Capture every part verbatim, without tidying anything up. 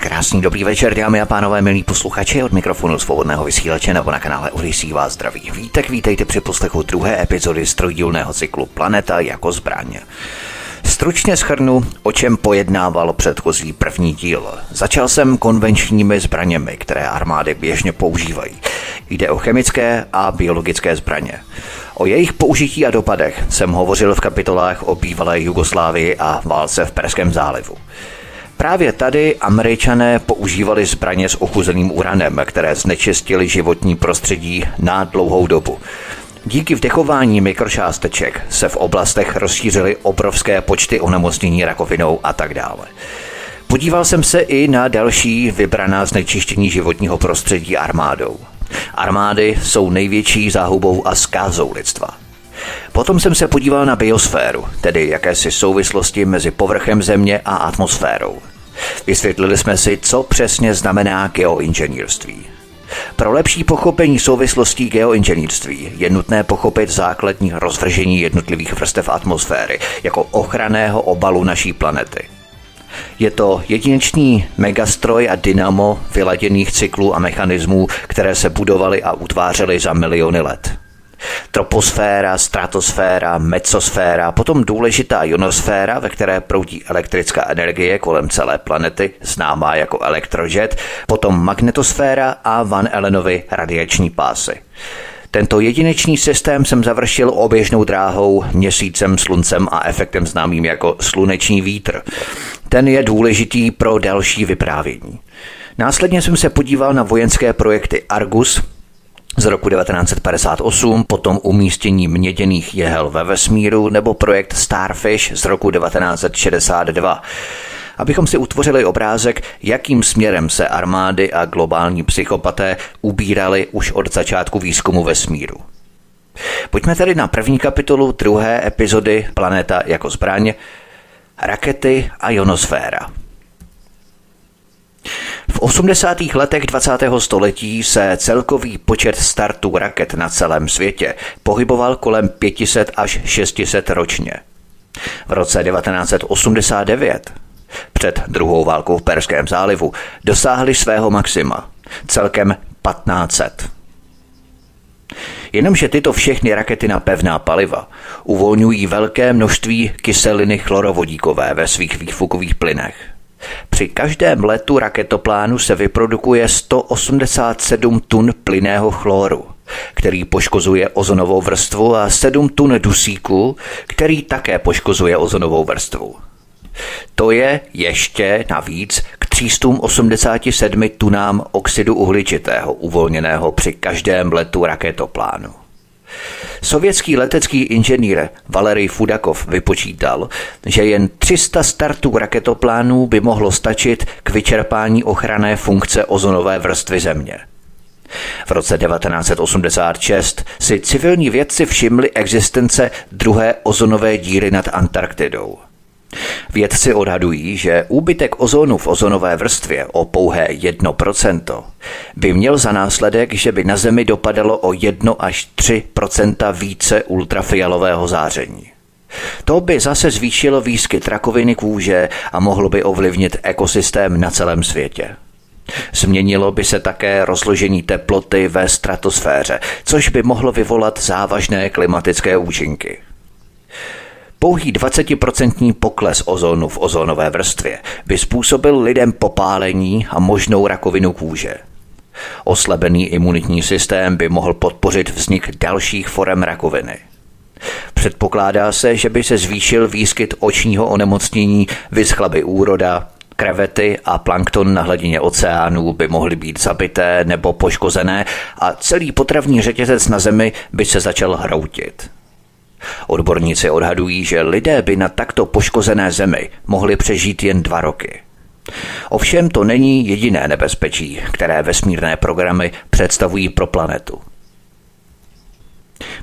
Krásný dobrý večer, dámy a pánové, milí posluchači, od mikrofonu svobodného vysílače nebo na kanále Odysee vás zdraví Vítek, vítejte při poslechu druhé epizody z trojdílného cyklu Planeta jako zbraň. Stručně shrnu, o čem pojednával předchozí první díl. Začal jsem konvenčními zbraněmi, které armády běžně používají. Jde o chemické a biologické zbraně. O jejich použití a dopadech jsem hovořil v kapitolách o bývalé Jugoslávii a válce v Perském zálivu. Právě tady Američané používali zbraně s ochuzeným uranem, které znečistily životní prostředí na dlouhou dobu. Díky vdechování mikročásteček se v oblastech rozšířily obrovské počty onemocnění rakovinou a tak dále. Podíval jsem se i na další vybraná znečištění životního prostředí armádou. Armády jsou největší záhubou a zkázou lidstva. Potom jsem se podíval na biosféru, tedy jakési souvislosti mezi povrchem Země a atmosférou. Vysvětlili jsme si, co přesně znamená geoinženýrství. Pro lepší pochopení souvislostí geoinženýrství je nutné pochopit základní rozvržení jednotlivých vrstev atmosféry jako ochranného obalu naší planety. Je to jedinečný megastroj a dynamo vyladěných cyklů a mechanismů, které se budovaly a utvářely za miliony let. Troposféra, stratosféra, mezosféra, potom důležitá ionosféra, ve které proudí elektrická energie kolem celé planety, známá jako elektrožet, potom magnetosféra a Van Allenovy radiační pásy. Tento jedinečný systém jsem završil oběžnou dráhou, měsícem, sluncem a efektem známým jako sluneční vítr. Ten je důležitý pro další vyprávění. Následně jsem se podíval na vojenské projekty ARGUS z roku devatenáct set padesát osm, potom umístění měděných jehel ve vesmíru nebo projekt Starfish z roku devatenáct set šedesát dva. Abychom si utvořili obrázek, jakým směrem se armády a globální psychopaté ubírali už od začátku výzkumu vesmíru. Pojďme tedy na první kapitolu druhé epizody Planeta jako zbraň, rakety a ionosféra. V osmdesátých letech dvacátého století se celkový počet startů raket na celém světě pohyboval kolem pět set až šest set ročně. V roce devatenáct set osmdesát devět, před druhou válkou v Perském zálivu, dosáhly svého maxima, celkem tisíc pět set. Jenomže tyto všechny rakety na pevná paliva uvolňují velké množství kyseliny chlorovodíkové ve svých výfukových plynech. Při každém letu raketoplánu se vyprodukuje sto osmdesát sedm tun plynného chloru, který poškozuje ozonovou vrstvu, a sedm tun dusíku, který také poškozuje ozonovou vrstvu. To je ještě navíc k tři sta osmdesát sedm tunám oxidu uhličitého uvolněného při každém letu raketoplánu. Sovětský letecký inženýr Valery Fudakov vypočítal, že jen tři sta startů raketoplánů by mohlo stačit k vyčerpání ochranné funkce ozonové vrstvy Země. V roce devatenáct set osmdesát šest si civilní vědci všimli existence druhé ozonové díry nad Antarktidou. Vědci odhadují, že úbytek ozonu v ozonové vrstvě o pouhé jedno procento by měl za následek, že by na Zemi dopadalo o jedno až tři procenta více ultrafialového záření. To by zase zvýšilo výskyt rakoviny kůže a mohlo by ovlivnit ekosystém na celém světě. Změnilo by se také rozložení teploty ve stratosféře, což by mohlo vyvolat závažné klimatické účinky. Pouhý dvacetiprocentní pokles ozonu v ozonové vrstvě by způsobil lidem popálení a možnou rakovinu kůže. Oslabený imunitní systém by mohl podpořit vznik dalších forem rakoviny. Předpokládá se, že by se zvýšil výskyt očního onemocnění, vyschla by úroda, Krevety a plankton na hladině oceánů by mohly být zabité nebo poškozené a celý potravní řetězec na Zemi by se začal hroutit. Odborníci odhadují, že lidé by na takto poškozené Zemi mohli přežít jen dva roky. Ovšem to není jediné nebezpečí, které vesmírné programy představují pro planetu.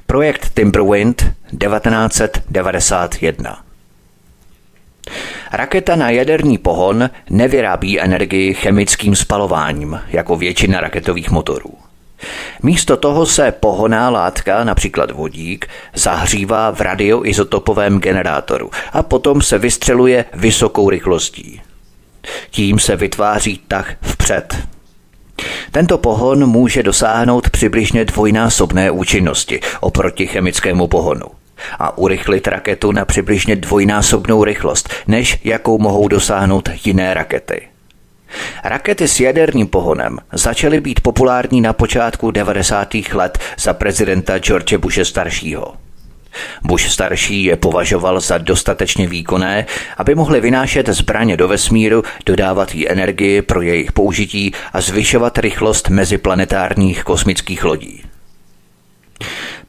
Projekt Timberwind devatenáct devadesát jedna. Raketa na jaderný pohon nevyrábí energii chemickým spalováním, jako většina raketových motorů. Místo toho se pohonná látka, například vodík, zahřívá v radioizotopovém generátoru a potom se vystřeluje vysokou rychlostí. Tím se vytváří tah vpřed. Tento pohon může dosáhnout přibližně dvojnásobné účinnosti oproti chemickému pohonu a urychlit raketu na přibližně dvojnásobnou rychlost, než jakou mohou dosáhnout jiné rakety. Rakety s jaderným pohonem začaly být populární na počátku devadesátých let za prezidenta George Bushe staršího. Bush starší je považoval za dostatečně výkonné, aby mohli vynášet zbraně do vesmíru, dodávat jí energii pro jejich použití a zvyšovat rychlost meziplanetárních kosmických lodí.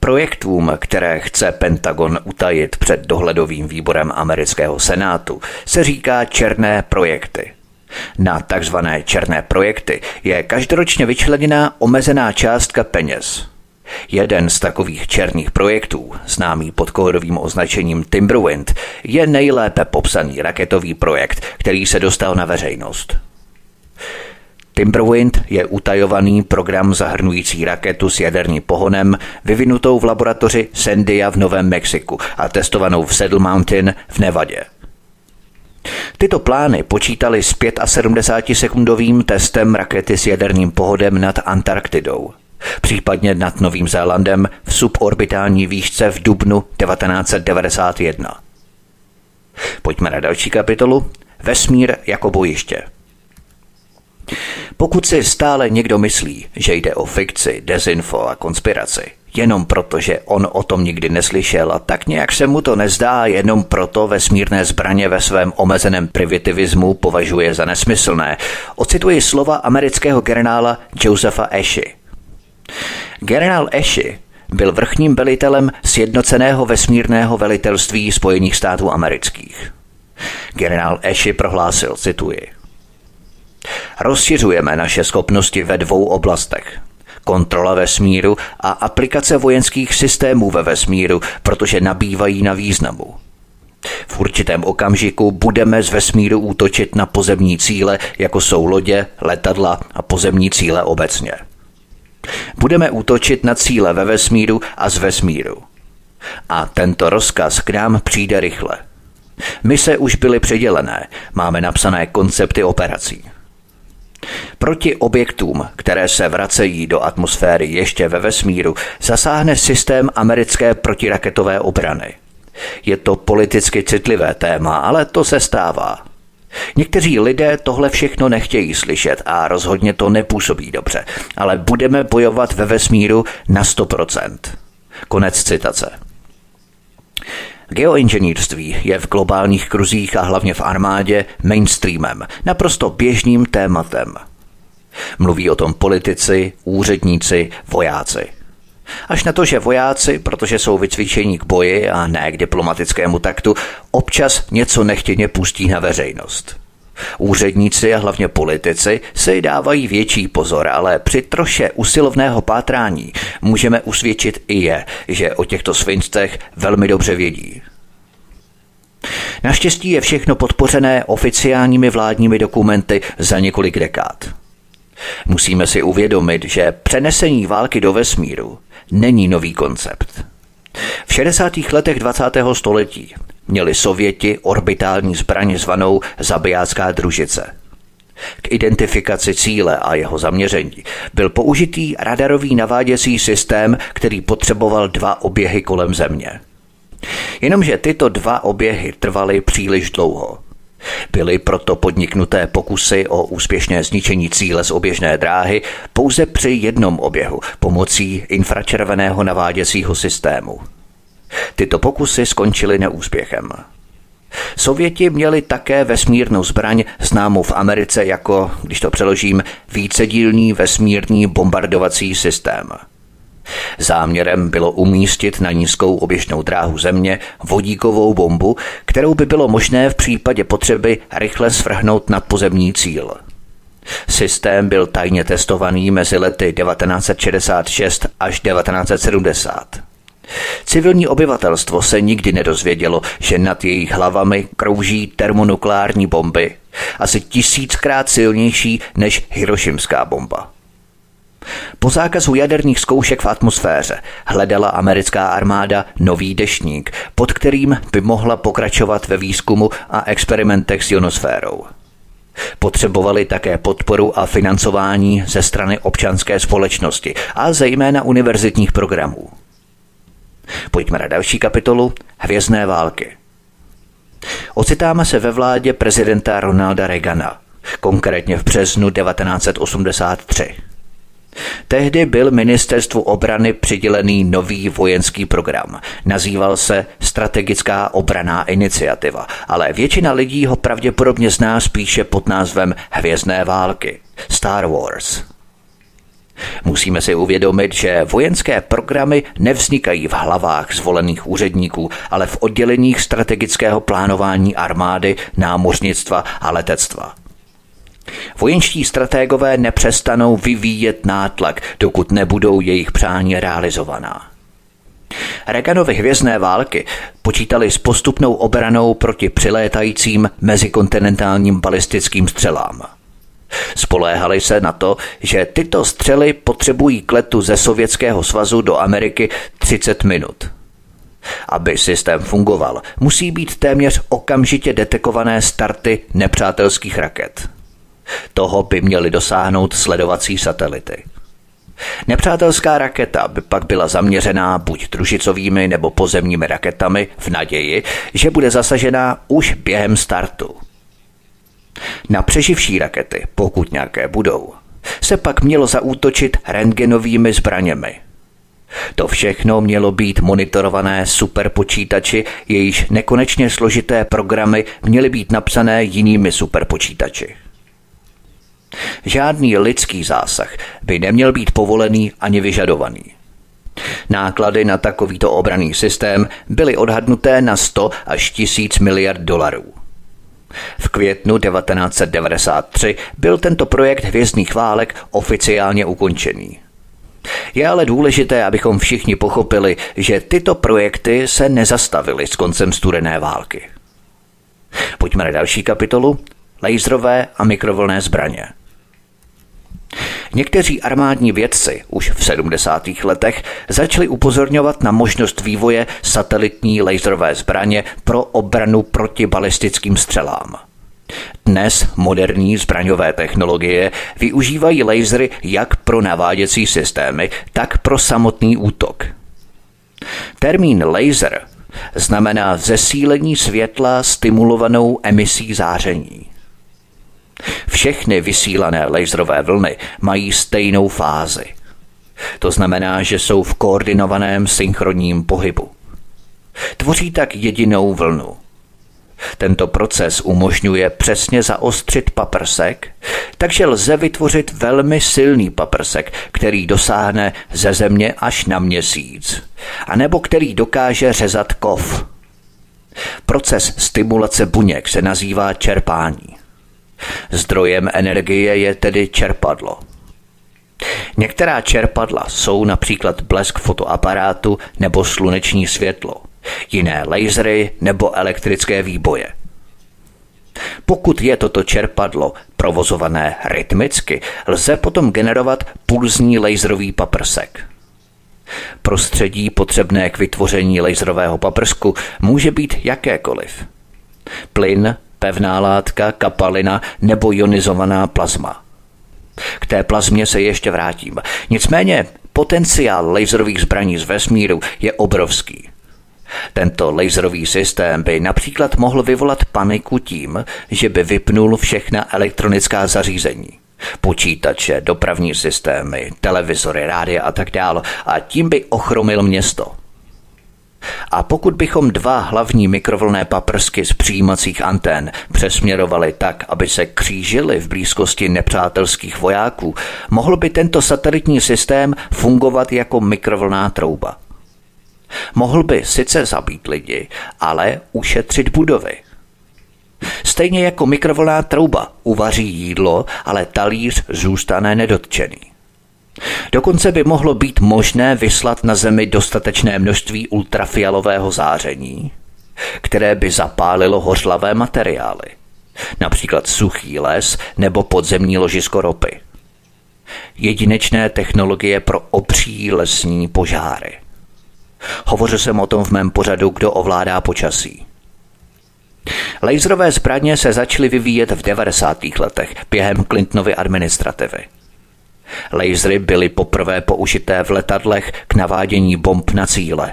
Projektům, které chce Pentagon utajit před dohledovým výborem amerického senátu, se říká černé projekty. Na takzvané černé projekty je každoročně vyčleněná omezená částka peněz. Jeden z takových černých projektů, známý pod kódovým označením Timberwind, je nejlépe popsaný raketový projekt, který se dostal na veřejnost. Timberwind je utajovaný program zahrnující raketu s jaderným pohonem, vyvinutou v laboratoři Sandia v Novém Mexiku a testovanou v Saddle Mountain v Nevadě. Tyto plány počítaly s sedmdesátisedmisekundovým testem rakety s jaderným pohonem nad Antarktidou, případně nad Novým Zélandem v suborbitální výšce v dubnu devatenáct devadesát jedna. Pojďme na další kapitolu. Vesmír jako bojiště. Pokud si stále někdo myslí, že jde o fikci, dezinfo a konspiraci, jenom proto, že on o tom nikdy neslyšel a tak nějak se mu to nezdá, jenom proto vesmírné zbraně ve svém omezeném primitivismu považuje za nesmyslné, ocituji slova amerického generála Josepha Ashy. Generál Ashy byl vrchním velitelem Sjednoceného vesmírného velitelství Spojených států amerických. Generál Ashy prohlásil, cituji: Rozšiřujeme naše schopnosti ve dvou oblastech. Kontrola vesmíru a aplikace vojenských systémů ve vesmíru, protože nabývají na významu. V určitém okamžiku budeme z vesmíru útočit na pozemní cíle, jako jsou lodě, letadla a pozemní cíle obecně. Budeme útočit na cíle ve vesmíru a z vesmíru. A tento rozkaz k nám přijde rychle. Mise už byly předělené, máme napsané koncepty operací. Proti objektům, které se vracejí do atmosféry ještě ve vesmíru, zasáhne systém americké protiraketové obrany. Je to politicky citlivé téma, ale to se stává. Někteří lidé tohle všechno nechtějí slyšet a rozhodně to nepůsobí dobře, ale budeme bojovat ve vesmíru na sto procent. Konec citace. Geoinženýrství je v globálních kruzích a hlavně v armádě mainstreamem, naprosto běžným tématem. Mluví o tom politici, úředníci, vojáci. Až na to, že vojáci, protože jsou vycvičení k boji a ne k diplomatickému taktu, občas něco nechtěně pustí na veřejnost. Úředníci a hlavně politici si dávají větší pozor, ale při troše usilovného pátrání můžeme usvědčit i je, že o těchto svinstech velmi dobře vědí. Naštěstí je všechno podpořené oficiálními vládními dokumenty za několik dekád. Musíme si uvědomit, že přenesení války do vesmíru není nový koncept. V šedesátých letech dvacátého století měli Sověti orbitální zbraň zvanou Zabijácká družice. K identifikaci cíle a jeho zaměření byl použitý radarový naváděcí systém, který potřeboval dva oběhy kolem Země. Jenomže tyto dva oběhy trvaly příliš dlouho. Byly proto podniknuté pokusy o úspěšné zničení cíle z oběžné dráhy pouze při jednom oběhu pomocí infračerveného naváděcího systému. Tyto pokusy skončily neúspěchem. Sověti měli také vesmírnou zbraň, známou v Americe jako, když to přeložím, vícedílný vesmírný bombardovací systém. Záměrem bylo umístit na nízkou oběžnou dráhu Země vodíkovou bombu, kterou by bylo možné v případě potřeby rychle svrhnout na pozemní cíl. Systém byl tajně testovaný mezi lety devatenáct set šedesát šest až devatenáct set sedmdesát. Civilní obyvatelstvo se nikdy nedozvědělo, že nad jejich hlavami krouží termonukleární bomby, asi tisíckrát silnější než hirošimská bomba. Po zákazu jaderných zkoušek v atmosféře hledala americká armáda nový deštník, pod kterým by mohla pokračovat ve výzkumu a experimentech s ionosférou. Potřebovali také podporu a financování ze strany občanské společnosti a zejména univerzitních programů. Pojďme na další kapitolu Hvězdné války. Ocitáme se ve vládě prezidenta Ronalda Reagana, konkrétně v březnu devatenáct set osmdesát tři. Tehdy byl ministerstvu obrany přidělený nový vojenský program. Nazýval se Strategická obrana iniciativa, ale většina lidí ho pravděpodobně zná spíše pod názvem Hvězdné války, Star Wars. Musíme si uvědomit, že vojenské programy nevznikají v hlavách zvolených úředníků, ale v odděleních strategického plánování armády, námořnictva a letectva. Vojenští stratégové nepřestanou vyvíjet nátlak, dokud nebudou jejich přání realizovaná. Reaganovy hvězdné války počítaly s postupnou obranou proti přilétajícím mezikontinentálním balistickým střelám. Spoléhali se na to, že tyto střely potřebují k letu ze Sovětského svazu do Ameriky třicet minut. Aby systém fungoval, musí být téměř okamžitě detekované starty nepřátelských raket. Toho by měly dosáhnout sledovací satelity. Nepřátelská raketa by pak byla zaměřená buď družicovými nebo pozemními raketami v naději, že bude zasažená už během startu. Na přeživší rakety, pokud nějaké budou, se pak mělo zaútočit rentgenovými zbraněmi. To všechno mělo být monitorované superpočítači, jejichž nekonečně složité programy měly být napsané jinými superpočítači. Žádný lidský zásah by neměl být povolený ani vyžadovaný. Náklady na takovýto obranný systém byly odhadnuté na sto až tisíc miliard dolarů. V květnu devatenáct set devadesát tři byl tento projekt hvězdných válek oficiálně ukončený. Je ale důležité, abychom všichni pochopili, že tyto projekty se nezastavily s koncem studené války. Pojďme na další kapitolu Laserové a mikrovlnné zbraně. Někteří armádní vědci už v sedmdesátých letech začali upozorňovat na možnost vývoje satelitní laserové zbraně pro obranu proti balistickým střelám. Dnes moderní zbraňové technologie využívají lasery jak pro naváděcí systémy, tak pro samotný útok. Termín laser znamená zesílení světla stimulovanou emisí záření. Všechny vysílané laserové vlny mají stejnou fázi. To znamená, že jsou v koordinovaném synchronním pohybu. Tvoří tak jedinou vlnu. Tento proces umožňuje přesně zaostřit paprsek, takže lze vytvořit velmi silný paprsek, který dosáhne ze Země až na Měsíc, anebo který dokáže řezat kov. Proces stimulace buněk se nazývá čerpání. Zdrojem energie je tedy čerpadlo. Některá čerpadla jsou například blesk fotoaparátu nebo sluneční světlo, jiné lasery nebo elektrické výboje. Pokud je toto čerpadlo provozované rytmicky, lze potom generovat pulzní laserový paprsek. Prostředí potřebné k vytvoření laserového paprsku může být jakékoliv. Plyn, pevná látka, kapalina nebo ionizovaná plazma. K té plazmě se ještě vrátím. Nicméně potenciál laserových zbraní z vesmíru je obrovský. Tento laserový systém by například mohl vyvolat paniku tím, že by vypnul všechna elektronická zařízení. Počítače, dopravní systémy, televizory, rádia a tak dále, a tím by ochromil město. A pokud bychom dva hlavní mikrovlnné paprsky z přijímacích antén přesměrovali tak, aby se křížily v blízkosti nepřátelských vojáků, mohl by tento satelitní systém fungovat jako mikrovlnná trouba. Mohl by sice zabít lidi, ale ušetřit budovy. Stejně jako mikrovlnná trouba uvaří jídlo, ale talíř zůstane nedotčený. Dokonce by mohlo být možné vyslat na Zemi dostatečné množství ultrafialového záření, které by zapálilo hořlavé materiály, například suchý les nebo podzemní ložisko ropy. Jedinečné technologie pro obří lesní požáry. Hovořil jsem o tom v mém pořadu Kdo ovládá počasí. Laserové zbraně se začaly vyvíjet v devadesátých letech během Clintonovy administrativy. Lasery byly poprvé použité v letadlech k navádění bomb na cíle.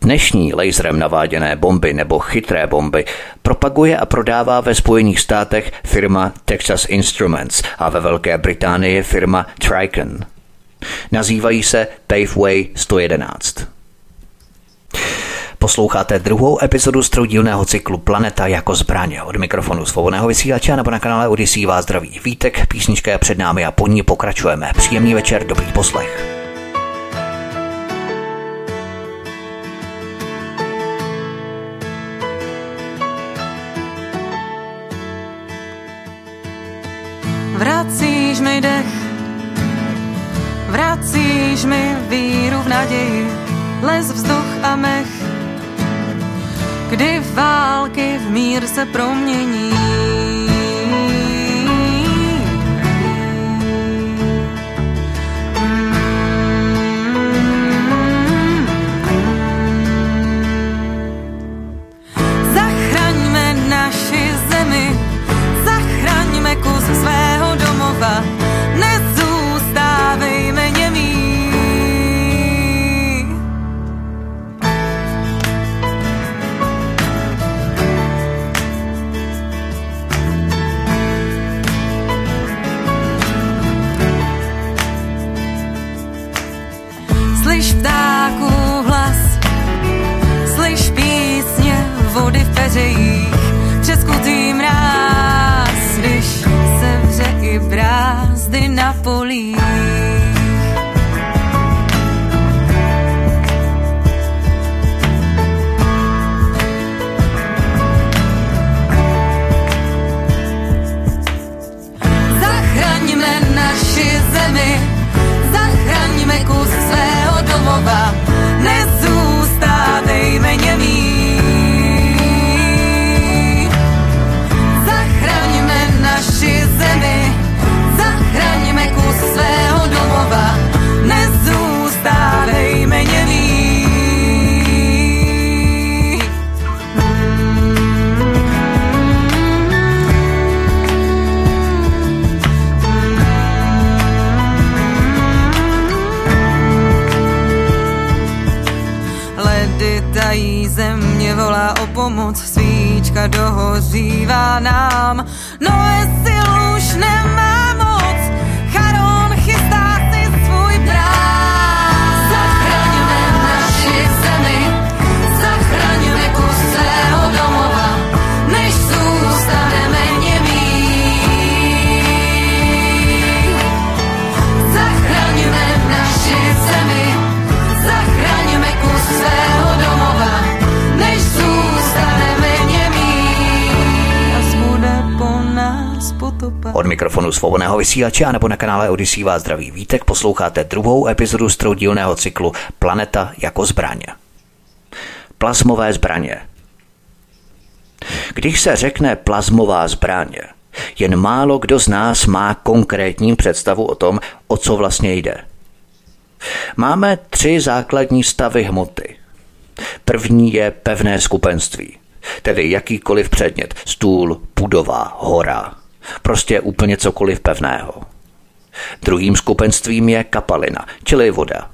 Dnešní laserem naváděné bomby nebo chytré bomby propaguje a prodává ve Spojených státech firma Texas Instruments a ve Velké Británii firma Tricon. Nazývají se Paveway sto jedenáct. Posloucháte druhou epizodu z troudílného cyklu Planeta jako zbraň. Od mikrofonu svobodného vysílače nebo na kanále Odysee vás zdraví Vítek, písnička je před námi a po ní pokračujeme. Příjemný večer, dobrý poslech. Vracíš mi dech, vracíš mi víru v naději, les, vzduch a mech. Kdy války v mír se promění. Zachraňme naši zemi, zachraňme kus svého domova, nezůstávejme němí. Slyš ptáků hlas, slyš písně vody v peřejích, třeskutý mráz, když se vře i brázdy na polích. Zachraňme naši zemi, zachraňme kus své domova, nezůstávejme němí. Zachraňme naši zemi, zachraňme kus svého domova, nezůstávejme němí. Tají země volá o pomoc, svíčka dohořívá nám. No jestli už nemá moc, Charon chystá si svůj bráz. Zachraňme naši zemi, zachraňme kus svého domova, než zůstaneme němí. Zachraňme naši zemi, zachraňme kus svého Od mikrofonu svobodného vysílače a nebo na kanále Odysee vás zdraví Vítek, posloucháte druhou epizodu z troudílného cyklu Planeta jako zbraň. Plazmové zbraně. Když se řekne plazmová zbraň, jen málo kdo z nás má konkrétní představu o tom, o co vlastně jde. Máme tři základní stavy hmoty. První je pevné skupenství, tedy jakýkoliv předmět, stůl, budova, hora, prostě úplně cokoliv pevného. Druhým skupenstvím je kapalina, čili voda.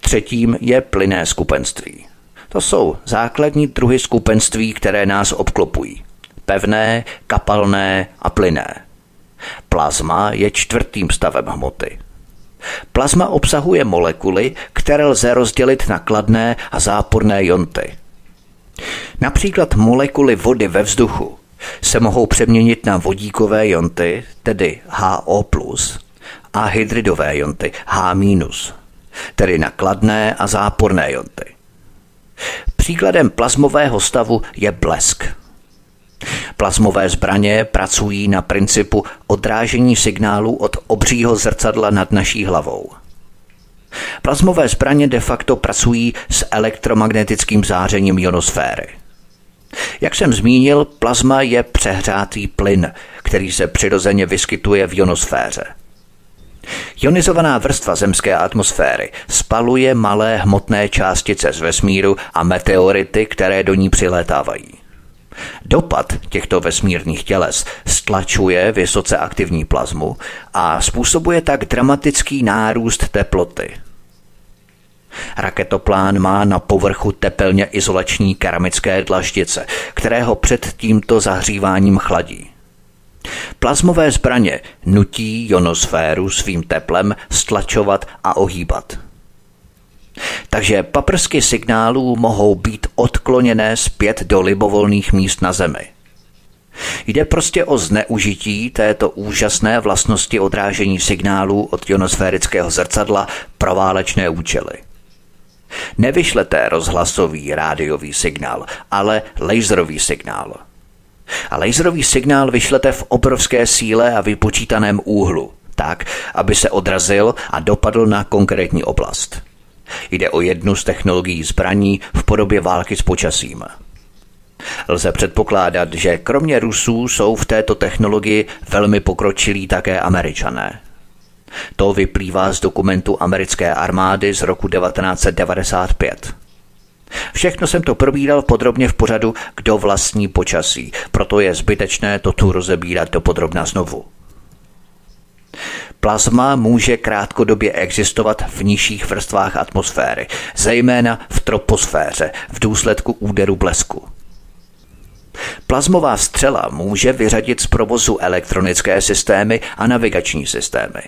Třetím je plynné skupenství. To jsou základní druhy skupenství, které nás obklopují. Pevné, kapalné a plynné. Plazma je čtvrtým stavem hmoty. Plazma obsahuje molekuly, které lze rozdělit na kladné a záporné jonty. Například molekuly vody ve vzduchu se mohou přeměnit na vodíkové jonty, tedy H O plus, a hydridové jonty H minus, tedy na kladné a záporné jonty. Příkladem plazmového stavu je blesk. Plazmové zbraně pracují na principu odrážení signálu od obřího zrcadla nad naší hlavou. Plazmové zbraně de facto pracují s elektromagnetickým zářením ionosféry. Jak jsem zmínil, plazma je přehřátý plyn, který se přirozeně vyskytuje v ionosféře. Ionizovaná vrstva zemské atmosféry spaluje malé hmotné částice z vesmíru a meteority, které do ní přilétávají. Dopad těchto vesmírných těles stlačuje vysoce aktivní plazmu a způsobuje tak dramatický nárůst teploty. Raketoplán má na povrchu tepelně izolační keramické dlaždice, které ho před tímto zahříváním chladí. Plazmové zbraně nutí ionosféru svým teplem stlačovat a ohýbat. Takže paprsky signálů mohou být odkloněné zpět do libovolných míst na Zemi. Jde prostě o zneužití této úžasné vlastnosti odrážení signálů od ionosférického zrcadla pro válečné účely. Nevyšlete rozhlasový rádiový signál, ale laserový signál. A laserový signál vyšlete v obrovské síle a vypočítaném úhlu, tak, aby se odrazil a dopadl na konkrétní oblast. Jde o jednu z technologií zbraní v podobě války s počasím. Lze předpokládat, že kromě Rusů jsou v této technologii velmi pokročilí také Američané. To vyplývá z dokumentu americké armády z roku devatenáct set devadesát pět. Všechno jsem to probíral podrobně v pořadu Kdo vlastní počasí, proto je zbytečné to tu rozebírat dopodrobna znovu. Plazma může krátkodobě existovat v nižších vrstvách atmosféry, zejména v troposféře, v důsledku úderu blesku. Plazmová střela může vyřadit z provozu elektronické systémy a navigační systémy.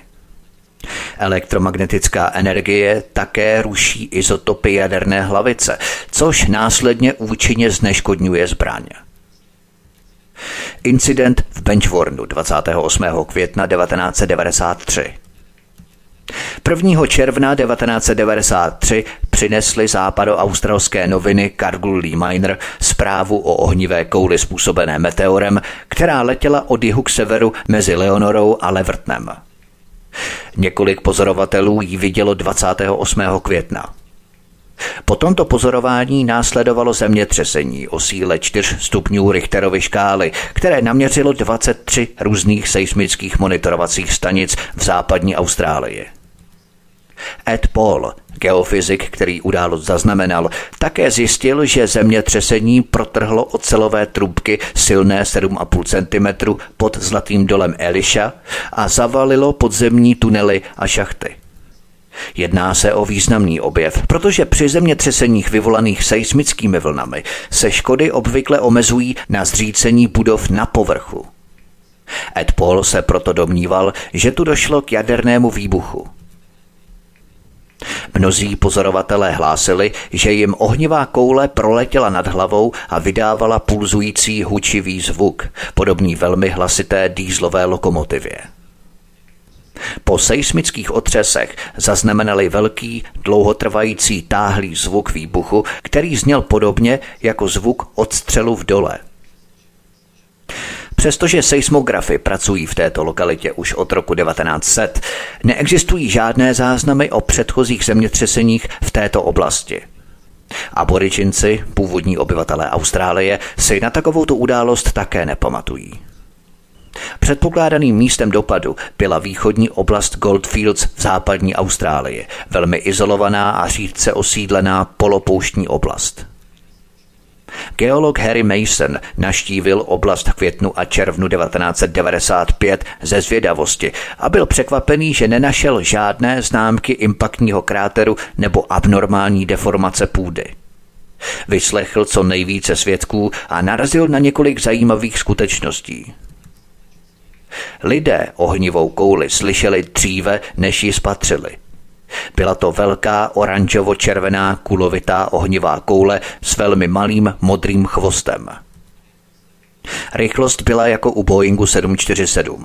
Elektromagnetická energie také ruší izotopy jaderné hlavice, což následně účinně zneškodňuje zbraň. Incident v Benchwarnu dvacátého osmého května devatenáct set devadesát tři. prvního června devatenáct set devadesát tři přinesly západoaustralské noviny Cargill Lee Miner zprávu o ohnivé kouli způsobené meteorem, která letěla od jihu k severu mezi Leonorou a Levertnem. Několik pozorovatelů ji vidělo dvacátého osmého května. Po tomto pozorování následovalo zemětřesení o síle čtyři stupňů Richterovy škály, které naměřilo dvacet tři různých seismických monitorovacích stanic v západní Austrálii. Ed Paul, geofyzik, který událost zaznamenal, také zjistil, že zemětřesení protrhlo ocelové trubky silné sedm celá pět centimetru pod Zlatým dolem Elisha a zavalilo podzemní tunely a šachty. Jedná se o významný objev, protože při zemětřeseních vyvolaných seismickými vlnami se škody obvykle omezují na zřícení budov na povrchu. Ed Paul se proto domníval, že tu došlo k jadernému výbuchu. Mnozí pozorovatelé hlásili, že jim ohnivá koule proletěla nad hlavou a vydávala pulzující hučivý zvuk, podobný velmi hlasité dýzlové lokomotivě. Po seismických otřesech zaznamenali velký, dlouhotrvající táhlý zvuk výbuchu, který zněl podobně jako zvuk odstřelu v dole. Přestože seismografy pracují v této lokalitě už od roku devatenáct set, neexistují žádné záznamy o předchozích zemětřeseních v této oblasti. Aboričinci, původní obyvatelé Austrálie, si na takovouto událost také nepamatují. Předpokládaným místem dopadu byla východní oblast Goldfields v západní Austrálii, velmi izolovaná a řídce osídlená polopouštní oblast. Geolog Harry Mason navštívil oblast v květnu a červnu devatenáct set devadesát pět ze zvědavosti a byl překvapený, že nenašel žádné známky impaktního kráteru nebo abnormální deformace půdy. Vyslechl co nejvíce svědků a narazil na několik zajímavých skutečností. Lidé ohnivou kouli slyšeli dříve, než ji spatřili. Byla to velká oranžovo-červená kulovitá ohnivá koule s velmi malým modrým chvostem. Rychlost byla jako u Boeingu sedm set čtyřicet sedm.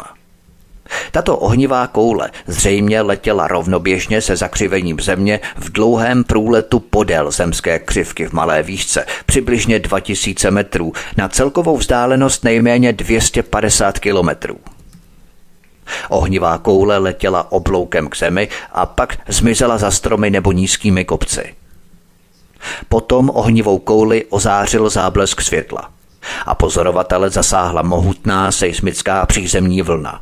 Tato ohnivá koule zřejmě letěla rovnoběžně se zakřivením země v dlouhém průletu podél zemské křivky v malé výšce, přibližně dva tisíce metrů, na celkovou vzdálenost nejméně dvě stě padesát kilometrů. Ohnivá koule letěla obloukem k zemi a pak zmizela za stromy nebo nízkými kopci. Potom ohnivou kouli ozářil záblesk světla a pozorovatele zasáhla mohutná seismická přízemní vlna.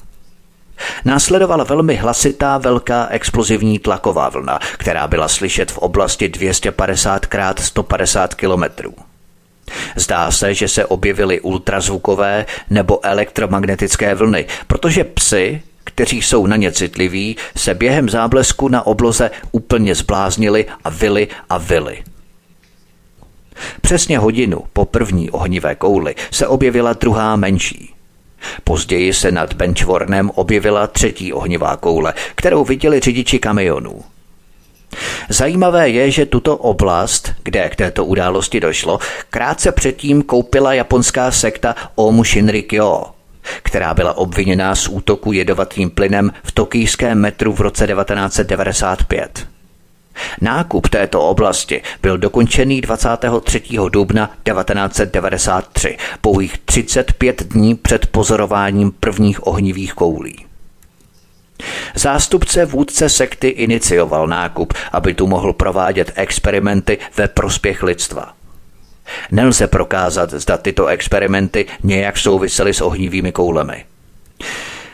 Následovala velmi hlasitá velká explozivní tlaková vlna, která byla slyšet v oblasti dvě stě padesát krát sto padesát kilometrů. Zdá se, že se objevily ultrazvukové nebo elektromagnetické vlny, protože psi, kteří jsou na ně citliví, se během záblesku na obloze úplně zbláznili a vyli a vyli. Přesně hodinu po první ohnivé kouli se objevila druhá menší. Později se nad Benchwarnem objevila třetí ohnivá koule, kterou viděli řidiči kamionů. Zajímavé je, že tuto oblast, kde k této události došlo, krátce předtím koupila japonská sekta Aum Shinrikyo, která byla obviněná z útoku jedovatým plynem v tokijském metru v roce devatenáct set devadesát pět. Nákup této oblasti byl dokončený dvacátého třetího dubna devatenáct set devadesát tři, pouhých třicet pět dní před pozorováním prvních ohnivých koulí. Zástupce vůdce sekty inicioval nákup, aby tu mohl provádět experimenty ve prospěch lidstva. Nelze prokázat, zda tyto experimenty nějak souvisely s ohnivými koulemi.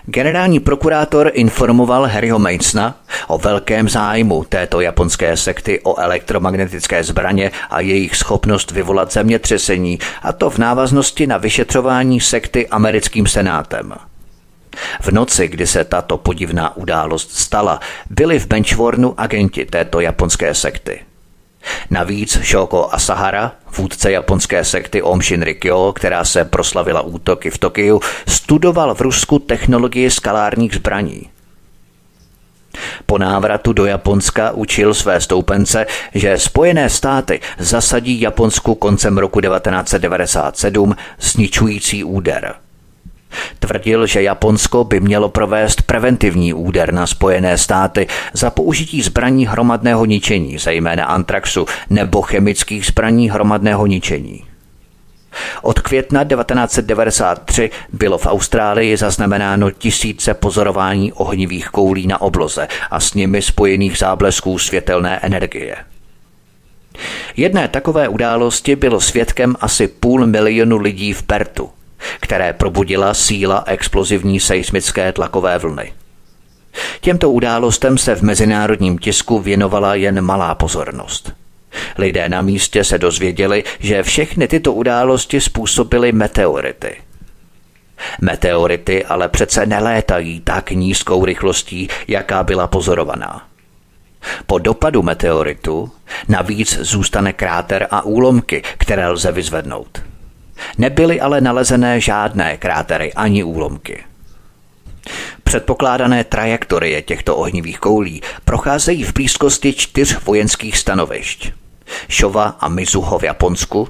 Generální prokurátor informoval Harryho Mainsona o velkém zájmu této japonské sekty o elektromagnetické zbraně a jejich schopnost vyvolat zemětřesení, a to v návaznosti na vyšetřování sekty americkým senátem. V noci, kdy se tato podivná událost stala, byli v Benchwarnu agenti této japonské sekty. Navíc Shoko Asahara, vůdce japonské sekty Aum Shinrikyo, která se proslavila útoky v Tokiu, studoval v Rusku technologii skalárních zbraní. Po návratu do Japonska učil své stoupence, že Spojené státy zasadí Japonsku koncem roku devatenáct set devadesát sedm zničující úder. Tvrdil, že Japonsko by mělo provést preventivní úder na Spojené státy za použití zbraní hromadného ničení, zejména antraxu, nebo chemických zbraní hromadného ničení. Od května devatenáct set devadesát tři bylo v Austrálii zaznamenáno tisíce pozorování ohnivých koulí na obloze a s nimi spojených záblesků světelné energie. Jedné takové události bylo svědkem asi půl milionu lidí v Pertu, které probudila síla explozivní seismické tlakové vlny. Těmto událostem se v mezinárodním tisku věnovala jen malá pozornost. Lidé na místě se dozvěděli, že všechny tyto události způsobily meteority. Meteority ale přece nelétají tak nízkou rychlostí, jaká byla pozorovaná. Po dopadu meteoritu navíc zůstane kráter a úlomky, které lze vyzvednout. Nebyly ale nalezené žádné krátery ani úlomky. Předpokládané trajektorie těchto ohnivých koulí procházejí v blízkosti čtyř vojenských stanovišť. Šova a Mizuho v Japonsku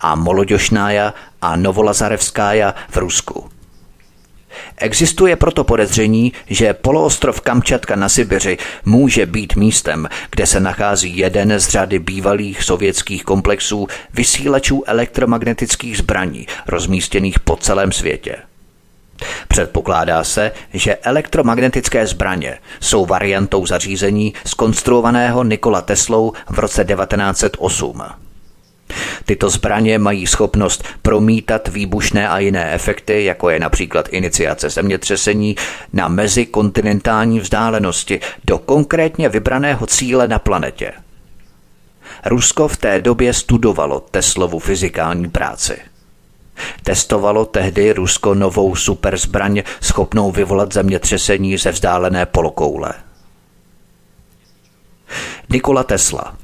a Moloděšnája a Novolazarevskája v Rusku. Existuje proto podezření, že poloostrov Kamčatka na Sibiři může být místem, kde se nachází jeden z řady bývalých sovětských komplexů vysílačů elektromagnetických zbraní, rozmístěných po celém světě. Předpokládá se, že elektromagnetické zbraně jsou variantou zařízení zkonstruovaného Nikola Teslou v roce devatenáct set osm. Tyto zbraně mají schopnost promítat výbušné a jiné efekty, jako je například iniciace zemětřesení, na mezikontinentální vzdálenosti do konkrétně vybraného cíle na planetě. Rusko v té době studovalo Teslovu fyzikální práci. Testovalo tehdy Rusko novou superzbraň schopnou vyvolat zemětřesení ze vzdálené polokoule. Nikola Tesla.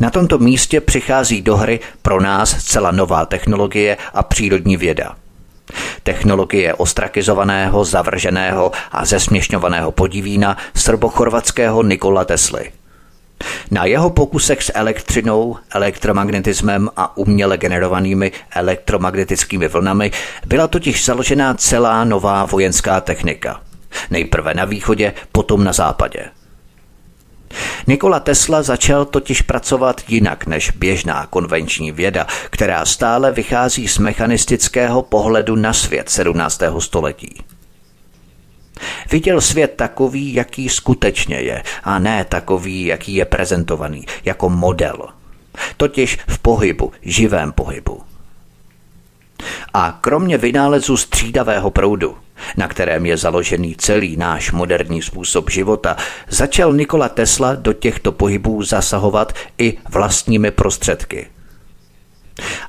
Na tomto místě přichází do hry pro nás zcela nová technologie a přírodní věda. technologie ostrakizovaného, zavrženého a zesměšňovaného podivína srbochorvatského Nikola Tesly. Na jeho pokusech s elektřinou, elektromagnetismem a uměle generovanými elektromagnetickými vlnami byla totiž založena celá nová vojenská technika. Nejprve na východě, potom na západě. Nikola Tesla začal totiž pracovat jinak než běžná konvenční věda, která stále vychází z mechanistického pohledu na svět sedmnáctého století. Viděl svět takový, jaký skutečně je, a ne takový, jaký je prezentovaný, jako model. Totiž v pohybu, živém pohybu. A kromě vynálezu střídavého proudu, na kterém je založený celý náš moderní způsob života, začal Nikola Tesla do těchto pohybů zasahovat i vlastními prostředky.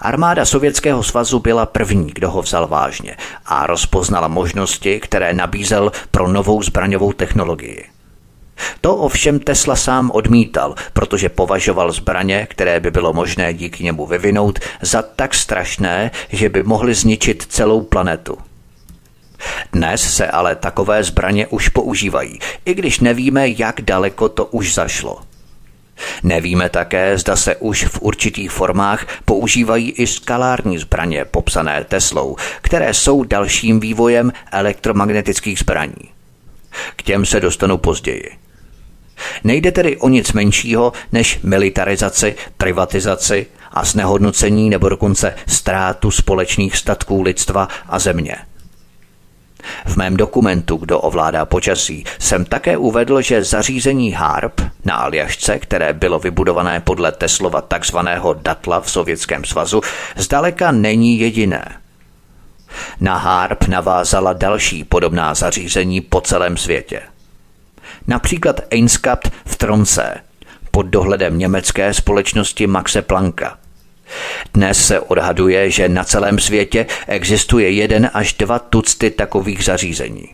Armáda Sovětského svazu byla první, kdo ho vzal vážně a rozpoznala možnosti, které nabízel pro novou zbraňovou technologii. To ovšem Tesla sám odmítal, protože považoval zbraně, které by bylo možné díky němu vyvinout, za tak strašné, že by mohly zničit celou planetu. Dnes se ale takové zbraně už používají, i když nevíme, jak daleko to už zašlo. Nevíme také, zda se už v určitých formách používají i skalární zbraně popsané Teslou, které jsou dalším vývojem elektromagnetických zbraní. K těm se dostanu později. Nejde tedy o nic menšího než militarizaci, privatizaci a znehodnocení nebo dokonce ztrátu společných statků lidstva a země. V mém dokumentu Kdo ovládá počasí jsem také uvedl, že zařízení HAARP na Aljašce, které bylo vybudované podle Teslova takzvaného datla v Sovětském svazu, zdaleka není jediné. Na HAARP navázala další podobná zařízení po celém světě. Například Einsatzstab v Tromsø pod dohledem německé společnosti Maxe Plancka. Dnes se odhaduje, že na celém světě existuje jeden až dva tucty takových zařízení.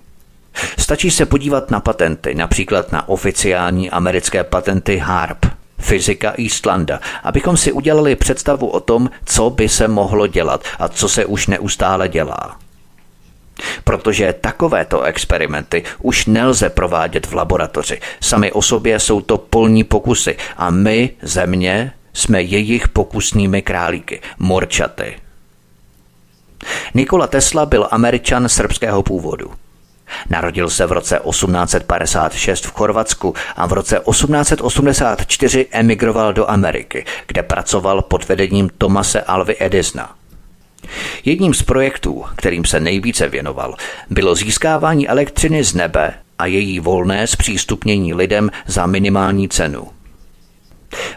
Stačí se podívat na patenty, například na oficiální americké patenty HAARP, fyzika Islanda, abychom si udělali představu o tom, co by se mohlo dělat a co se už neustále dělá. Protože takovéto experimenty už nelze provádět v laboratoři. Sami o sobě jsou to polní pokusy a my, země, jsme jejich pokusnými králíky, morčaty. Nikola Tesla byl Američan srbského původu. Narodil se v roce osmnáct padesát šest v Chorvatsku a v roce osmnáct osmdesát čtyři emigroval do Ameriky, kde pracoval pod vedením Thomase Alvy Edisona. Jedním z projektů, kterým se nejvíce věnoval, bylo získávání elektřiny z nebe a její volné zpřístupnění lidem za minimální cenu.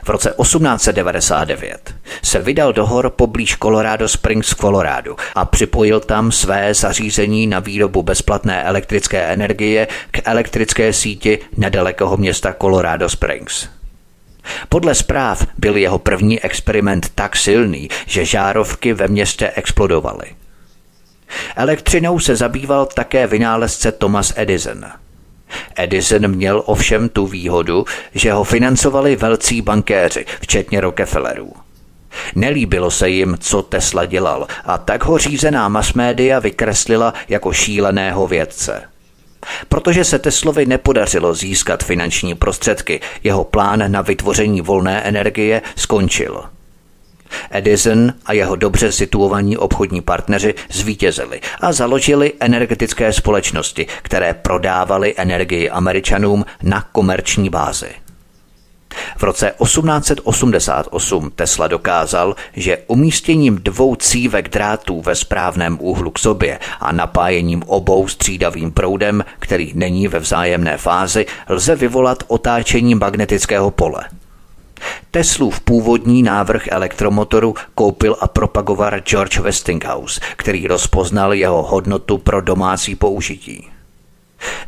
V roce osmnáct devadesát devět se vydal do hor poblíž Colorado Springs v Kolorádu a připojil tam své zařízení na výrobu bezplatné elektrické energie k elektrické síti nedalekého města Colorado Springs. Podle zpráv byl jeho první experiment tak silný, že žárovky ve městě explodovaly. Elektřinou se zabýval také vynálezce Thomas Edison. Edison měl ovšem tu výhodu, že ho financovali velcí bankéři, včetně Rockefellerů. Nelíbilo se jim, co Tesla dělal, a tak ho řízená masmédia vykreslila jako šíleného vědce. Protože se Teslovi nepodařilo získat finanční prostředky, jeho plán na vytvoření volné energie skončil. Edison a jeho dobře situovaní obchodní partneři zvítězili a založili energetické společnosti, které prodávaly energii Američanům na komerční bázi. V roce osmnáct osmdesát osm Tesla dokázal, že umístěním dvou cívek drátů ve správném úhlu k sobě a napájením obou střídavým proudem, který není ve vzájemné fázi, lze vyvolat otáčení magnetického pole. Teslův původní návrh elektromotoru koupil a propagoval George Westinghouse, který rozpoznal jeho hodnotu pro domácí použití.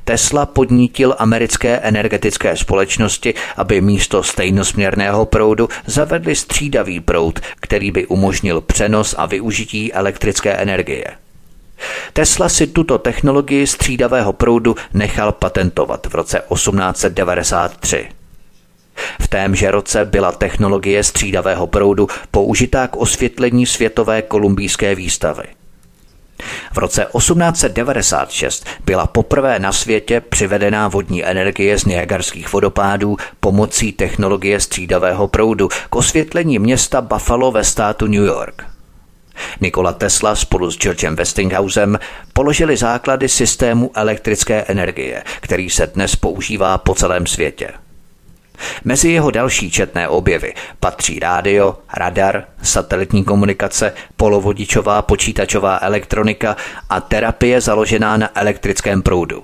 Tesla podnítil americké energetické společnosti, aby místo stejnosměrného proudu zavedli střídavý proud, který by umožnil přenos a využití elektrické energie. Tesla si tuto technologii střídavého proudu nechal patentovat v roce osmnáct devadesát tři. V témže roce byla technologie střídavého proudu použitá k osvětlení světové kolumbijské výstavy. V roce osmnáct set devadesát šest byla poprvé na světě přivedená vodní energie z Niagarských vodopádů pomocí technologie střídavého proudu k osvětlení města Buffalo ve státu New York. Nikola Tesla spolu s Georgem Westinghousem položili základy systému elektrické energie, který se dnes používá po celém světě. Mezi jeho další četné objevy patří rádio, radar, satelitní komunikace, polovodičová počítačová elektronika a terapie založená na elektrickém proudu.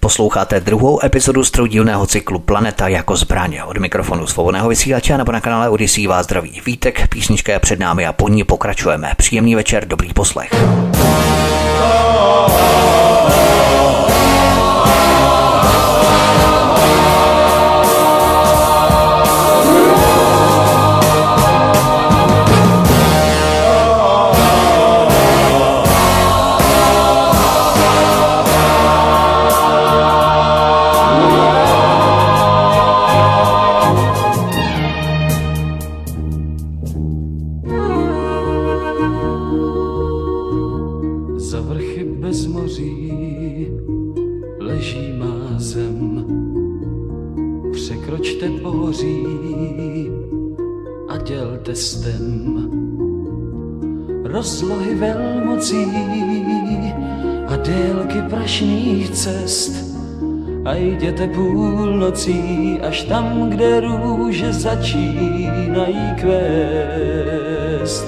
Posloucháte druhou epizodu troudílného cyklu Planeta jako zbraň. Od mikrofonu svobodného vysílače nebo na kanále Odysee vás zdraví Vítek, písnička je před námi a po ní pokračujeme. Příjemný večer, dobrý poslech. Rozlohy velmocí a délky prašných cest a jděte půlnocí až tam, kde růže začínají kvést.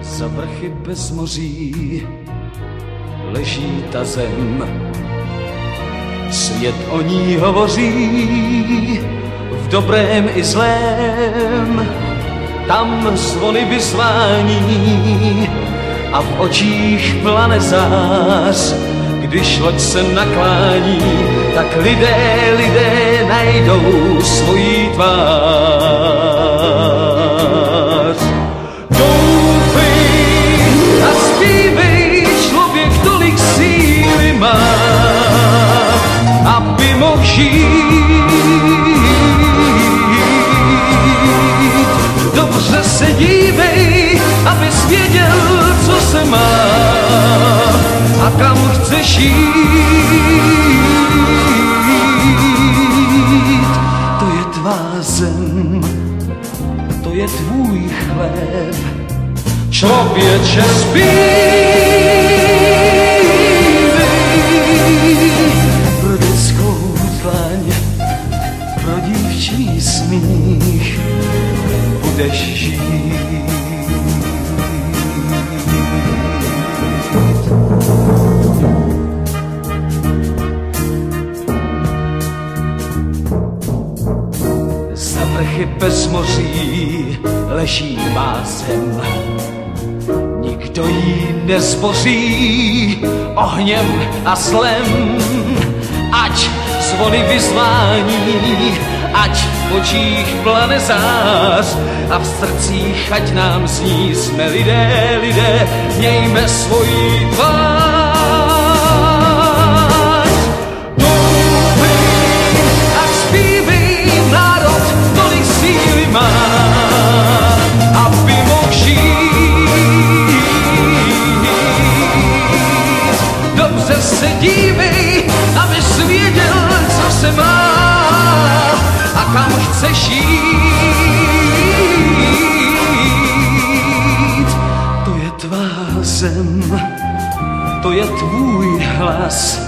Za vrchy bez moří leží ta zem, svět o ní hovoří, v dobrém i zlém, tam zvony vyzvání a v očích plane zář. Když loď se naklání, tak lidé, lidé najdou svoji tvář. Doufej a zpívej, člověk tolik síly má, aby mohl žít. Dobře se dívej, abys věděl, co se má a kam chceš jít. To je tvá zem, to je tvůj chléb, člověče zpívej. Pro dětskou tlaň, pro dívčí smích budeš žít. Za vrchy bez moří leží má zem, nikdo ji nezboří ohněm a slem. Ať zvony vyzvání, ať v očích plane zář a v srdcích ať nám zní, jsme lidé, lidé, mějme svoji tvář. Doufej a zpívej, národ tolik síly má, aby mohl žít. Dobře se dívej, abys věděl, co se má a kam chceš jít. To je tvá zem, to je tvůj hlas,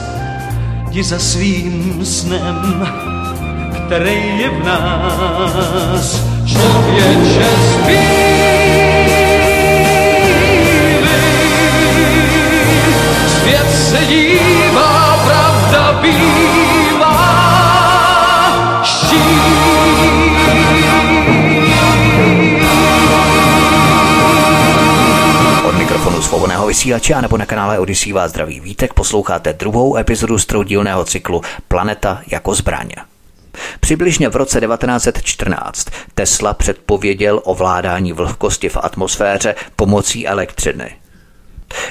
jdi za svým snem, který je v nás. Člověče zpívej, svět se dívá, pravda bývá. Od mikrofonu svobodného vysílače a nebo na kanále Odysee vás zdraví Vítek, posloucháte druhou epizodu z troudílného cyklu Planeta jako zbraň. Přibližně v roce devatenáct set čtrnáct Tesla předpověděl ovládání vlhkosti v atmosféře pomocí elektřiny.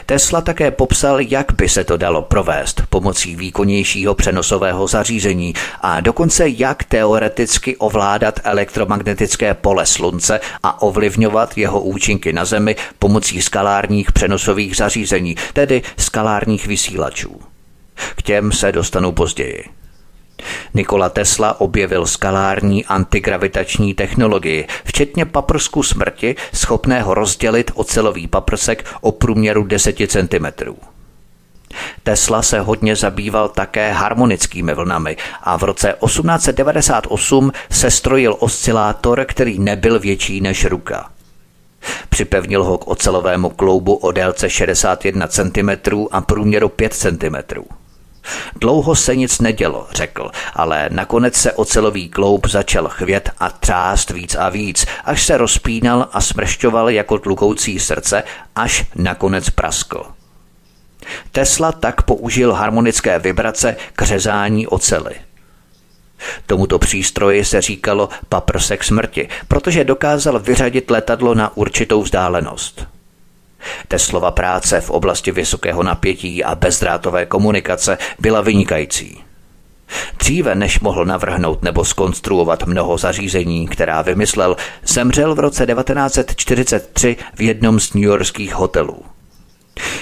Tesla také popsal, jak by se to dalo provést pomocí výkonnějšího přenosového zařízení a dokonce jak teoreticky ovládat elektromagnetické pole slunce a ovlivňovat jeho účinky na Zemi pomocí skalárních přenosových zařízení, tedy skalárních vysílačů. K těm se dostanu později. Nikola Tesla objevil skalární antigravitační technologii, včetně paprsku smrti, schopného rozdělit ocelový paprsek o průměru deset centimetrů. Tesla se hodně zabýval také harmonickými vlnami a v roce osmnáct set devadesát osm sestrojil oscilátor, který nebyl větší než ruka. Připevnil ho k ocelovému kloubu o délce šedesát jedna centimetrů a průměru pět centimetrů. Dlouho se nic nedělo, řekl, ale nakonec se ocelový kloub začal chvět a třást víc a víc, až se rozpínal a smršťoval jako tlukoucí srdce, až nakonec praskl. Tesla tak použil harmonické vibrace k řezání oceli. Tomuto přístroji se říkalo paprsek smrti, protože dokázal vyřadit letadlo na určitou vzdálenost. Teslova práce v oblasti vysokého napětí a bezdrátové komunikace byla vynikající. Dříve, než mohl navrhnout nebo zkonstruovat mnoho zařízení, která vymyslel, zemřel v roce devatenáct set čtyřicet tři v jednom z newyorských hotelů.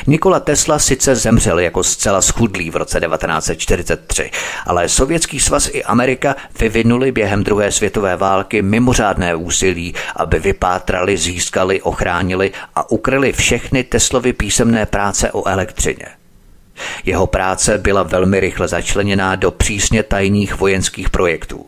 Nikola Tesla sice zemřel jako zcela schudlý v roce devatenáct set čtyřicet tři, ale Sovětský svaz i Amerika vyvinuli během druhé světové války mimořádné úsilí, aby vypátrali, získali, ochránili a ukryli všechny Teslovy písemné práce o elektřině. Jeho práce byla velmi rychle začleněná do přísně tajných vojenských projektů.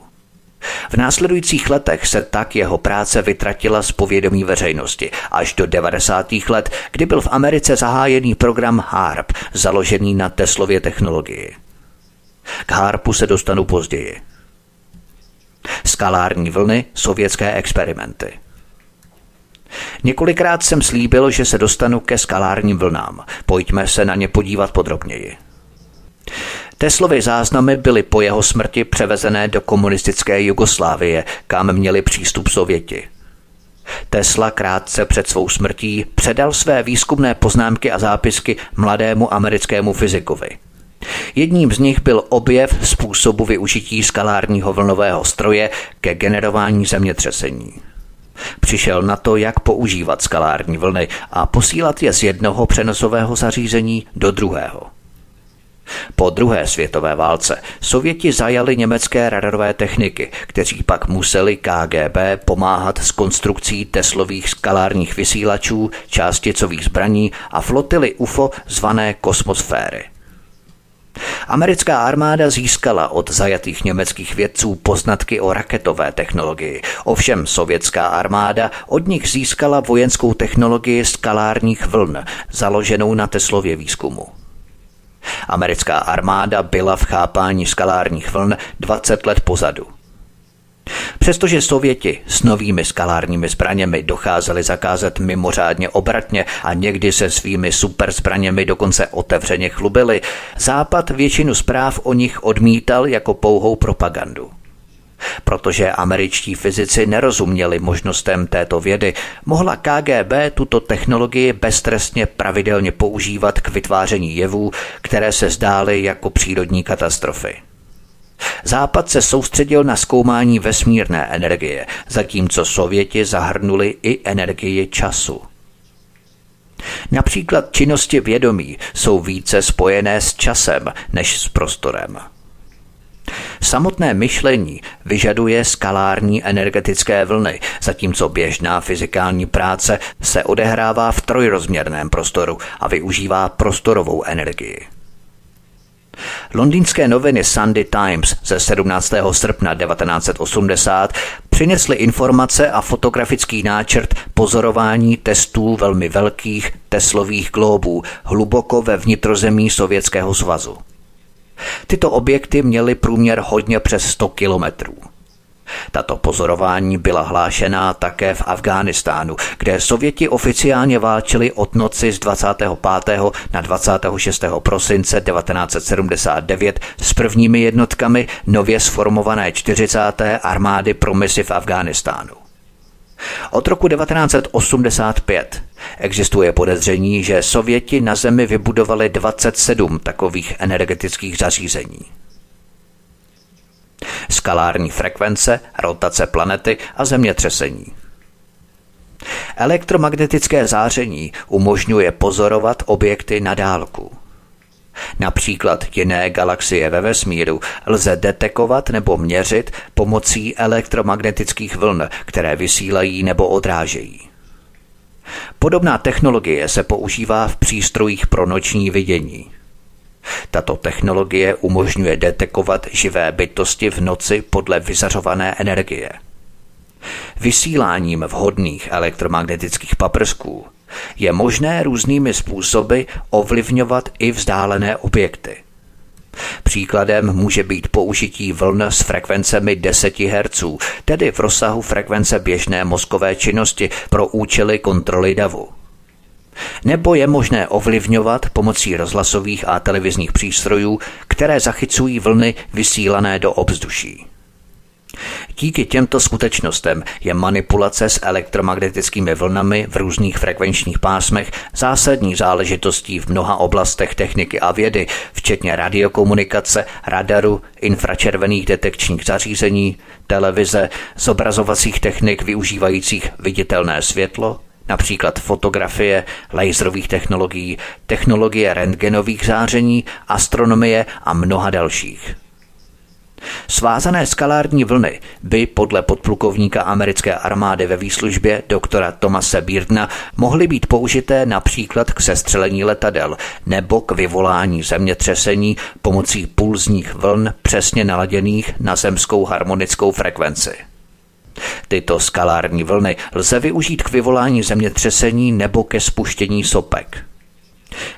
V následujících letech se tak jeho práce vytratila z povědomí veřejnosti až do devadesátých let, kdy byl v Americe zahájený program HAARP, založený na Teslově technologii. K HAARPu se dostanu později. Skalární vlny, sovětské experimenty. Několikrát jsem slíbil, že se dostanu ke skalárním vlnám. Pojďme se na ně podívat podrobněji. Teslovy záznamy byly po jeho smrti převezené do komunistické Jugoslávie, kam měli přístup Sověti. Tesla krátce před svou smrtí předal své výzkumné poznámky a zápisky mladému americkému fyzikovi. Jedním z nich byl objev způsobu využití skalárního vlnového stroje ke generování zemětřesení. Přišel na to, jak používat skalární vlny a posílat je z jednoho přenosového zařízení do druhého. Po druhé světové válce Sověti zajali německé radarové techniky, kteří pak museli K G B pomáhat s konstrukcí Teslových skalárních vysílačů, částicových zbraní a flotily U F O zvané kosmosféry. Americká armáda získala od zajatých německých vědců poznatky o raketové technologii, ovšem sovětská armáda od nich získala vojenskou technologii skalárních vln, založenou na Teslově výzkumu. Americká armáda byla v chápání skalárních vln dvacet let pozadu. Přestože Sověti s novými skalárními zbraněmi docházeli zakázat mimořádně obratně a někdy se svými superzbraněmi dokonce otevřeně chlubili, Západ většinu zpráv o nich odmítal jako pouhou propagandu. Protože američtí fyzici nerozuměli možnostem této vědy, mohla K G B tuto technologii beztrestně pravidelně používat k vytváření jevů, které se zdály jako přírodní katastrofy. Západ se soustředil na zkoumání vesmírné energie, zatímco Sověti zahrnuli i energii času. Například činnosti vědomí jsou více spojené s časem než s prostorem. Samotné myšlení vyžaduje skalární energetické vlny, zatímco běžná fyzikální práce se odehrává v trojrozměrném prostoru a využívá prostorovou energii. Londýnské noviny Sunday Times ze sedmnáctého srpna devatenáct set osmdesát přinesly informace a fotografický náčrt pozorování testů velmi velkých Teslových glóbů hluboko ve vnitrozemí Sovětského svazu. Tyto objekty měly průměr hodně přes sto kilometrů. Tato pozorování byla hlášená také v Afghánistánu, kde Sověti oficiálně válčili od noci z dvacátého pátého na dvacátého šestého prosince devatenáct set sedmdesát devět s prvními jednotkami nově sformované čtyřicáté armády pro misi v Afghánistánu. Od roku devatenáct set osmdesát pět existuje podezření, že Sověti na Zemi vybudovali dvacet sedm takových energetických zařízení. Skalární frekvence, rotace planety a zemětřesení. Elektromagnetické záření umožňuje pozorovat objekty na dálku. Například jiné galaxie ve vesmíru lze detekovat nebo měřit pomocí elektromagnetických vln, které vysílají nebo odrážejí. Podobná technologie se používá v přístrojích pro noční vidění. Tato technologie umožňuje detekovat živé bytosti v noci podle vyzařované energie. Vysíláním vhodných elektromagnetických paprsků je možné různými způsoby ovlivňovat i vzdálené objekty. Příkladem může být použití vln s frekvencemi deset hertzů, tedy v rozsahu frekvence běžné mozkové činnosti pro účely kontroly davu. Nebo je možné ovlivňovat pomocí rozhlasových a televizních přístrojů, které zachycují vlny vysílané do ovzduší. Díky těmto skutečnostem je manipulace s elektromagnetickými vlnami v různých frekvenčních pásmech zásadní záležitostí v mnoha oblastech techniky a vědy, včetně radiokomunikace, radaru, infračervených detekčních zařízení, televize, zobrazovacích technik využívajících viditelné světlo, například fotografie, laserových technologií, technologie rentgenových záření, astronomie a mnoha dalších. Svázané skalární vlny by podle podplukovníka americké armády ve výslužbě doktora Thomase Beardena mohly být použité například k sestřelení letadel nebo k vyvolání zemětřesení pomocí pulzních vln přesně naladěných na zemskou harmonickou frekvenci. Tyto skalární vlny lze využít k vyvolání zemětřesení nebo ke spuštění sopek.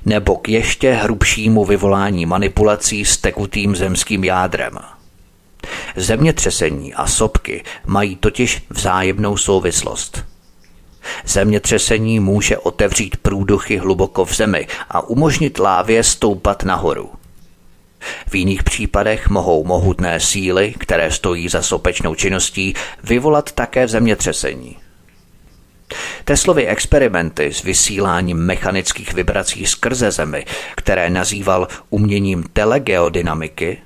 Nebo k ještě hrubšímu vyvolání manipulací s tekutým zemským jádrem. Zemětřesení a sopky mají totiž vzájemnou souvislost. Zemětřesení může otevřít průduchy hluboko v zemi a umožnit lávě stoupat nahoru. V jiných případech mohou mohutné síly, které stojí za sopečnou činností, vyvolat také zemětřesení. Teslovy experimenty s vysíláním mechanických vibrací skrze Zemi, které nazýval uměním telegeodynamiky,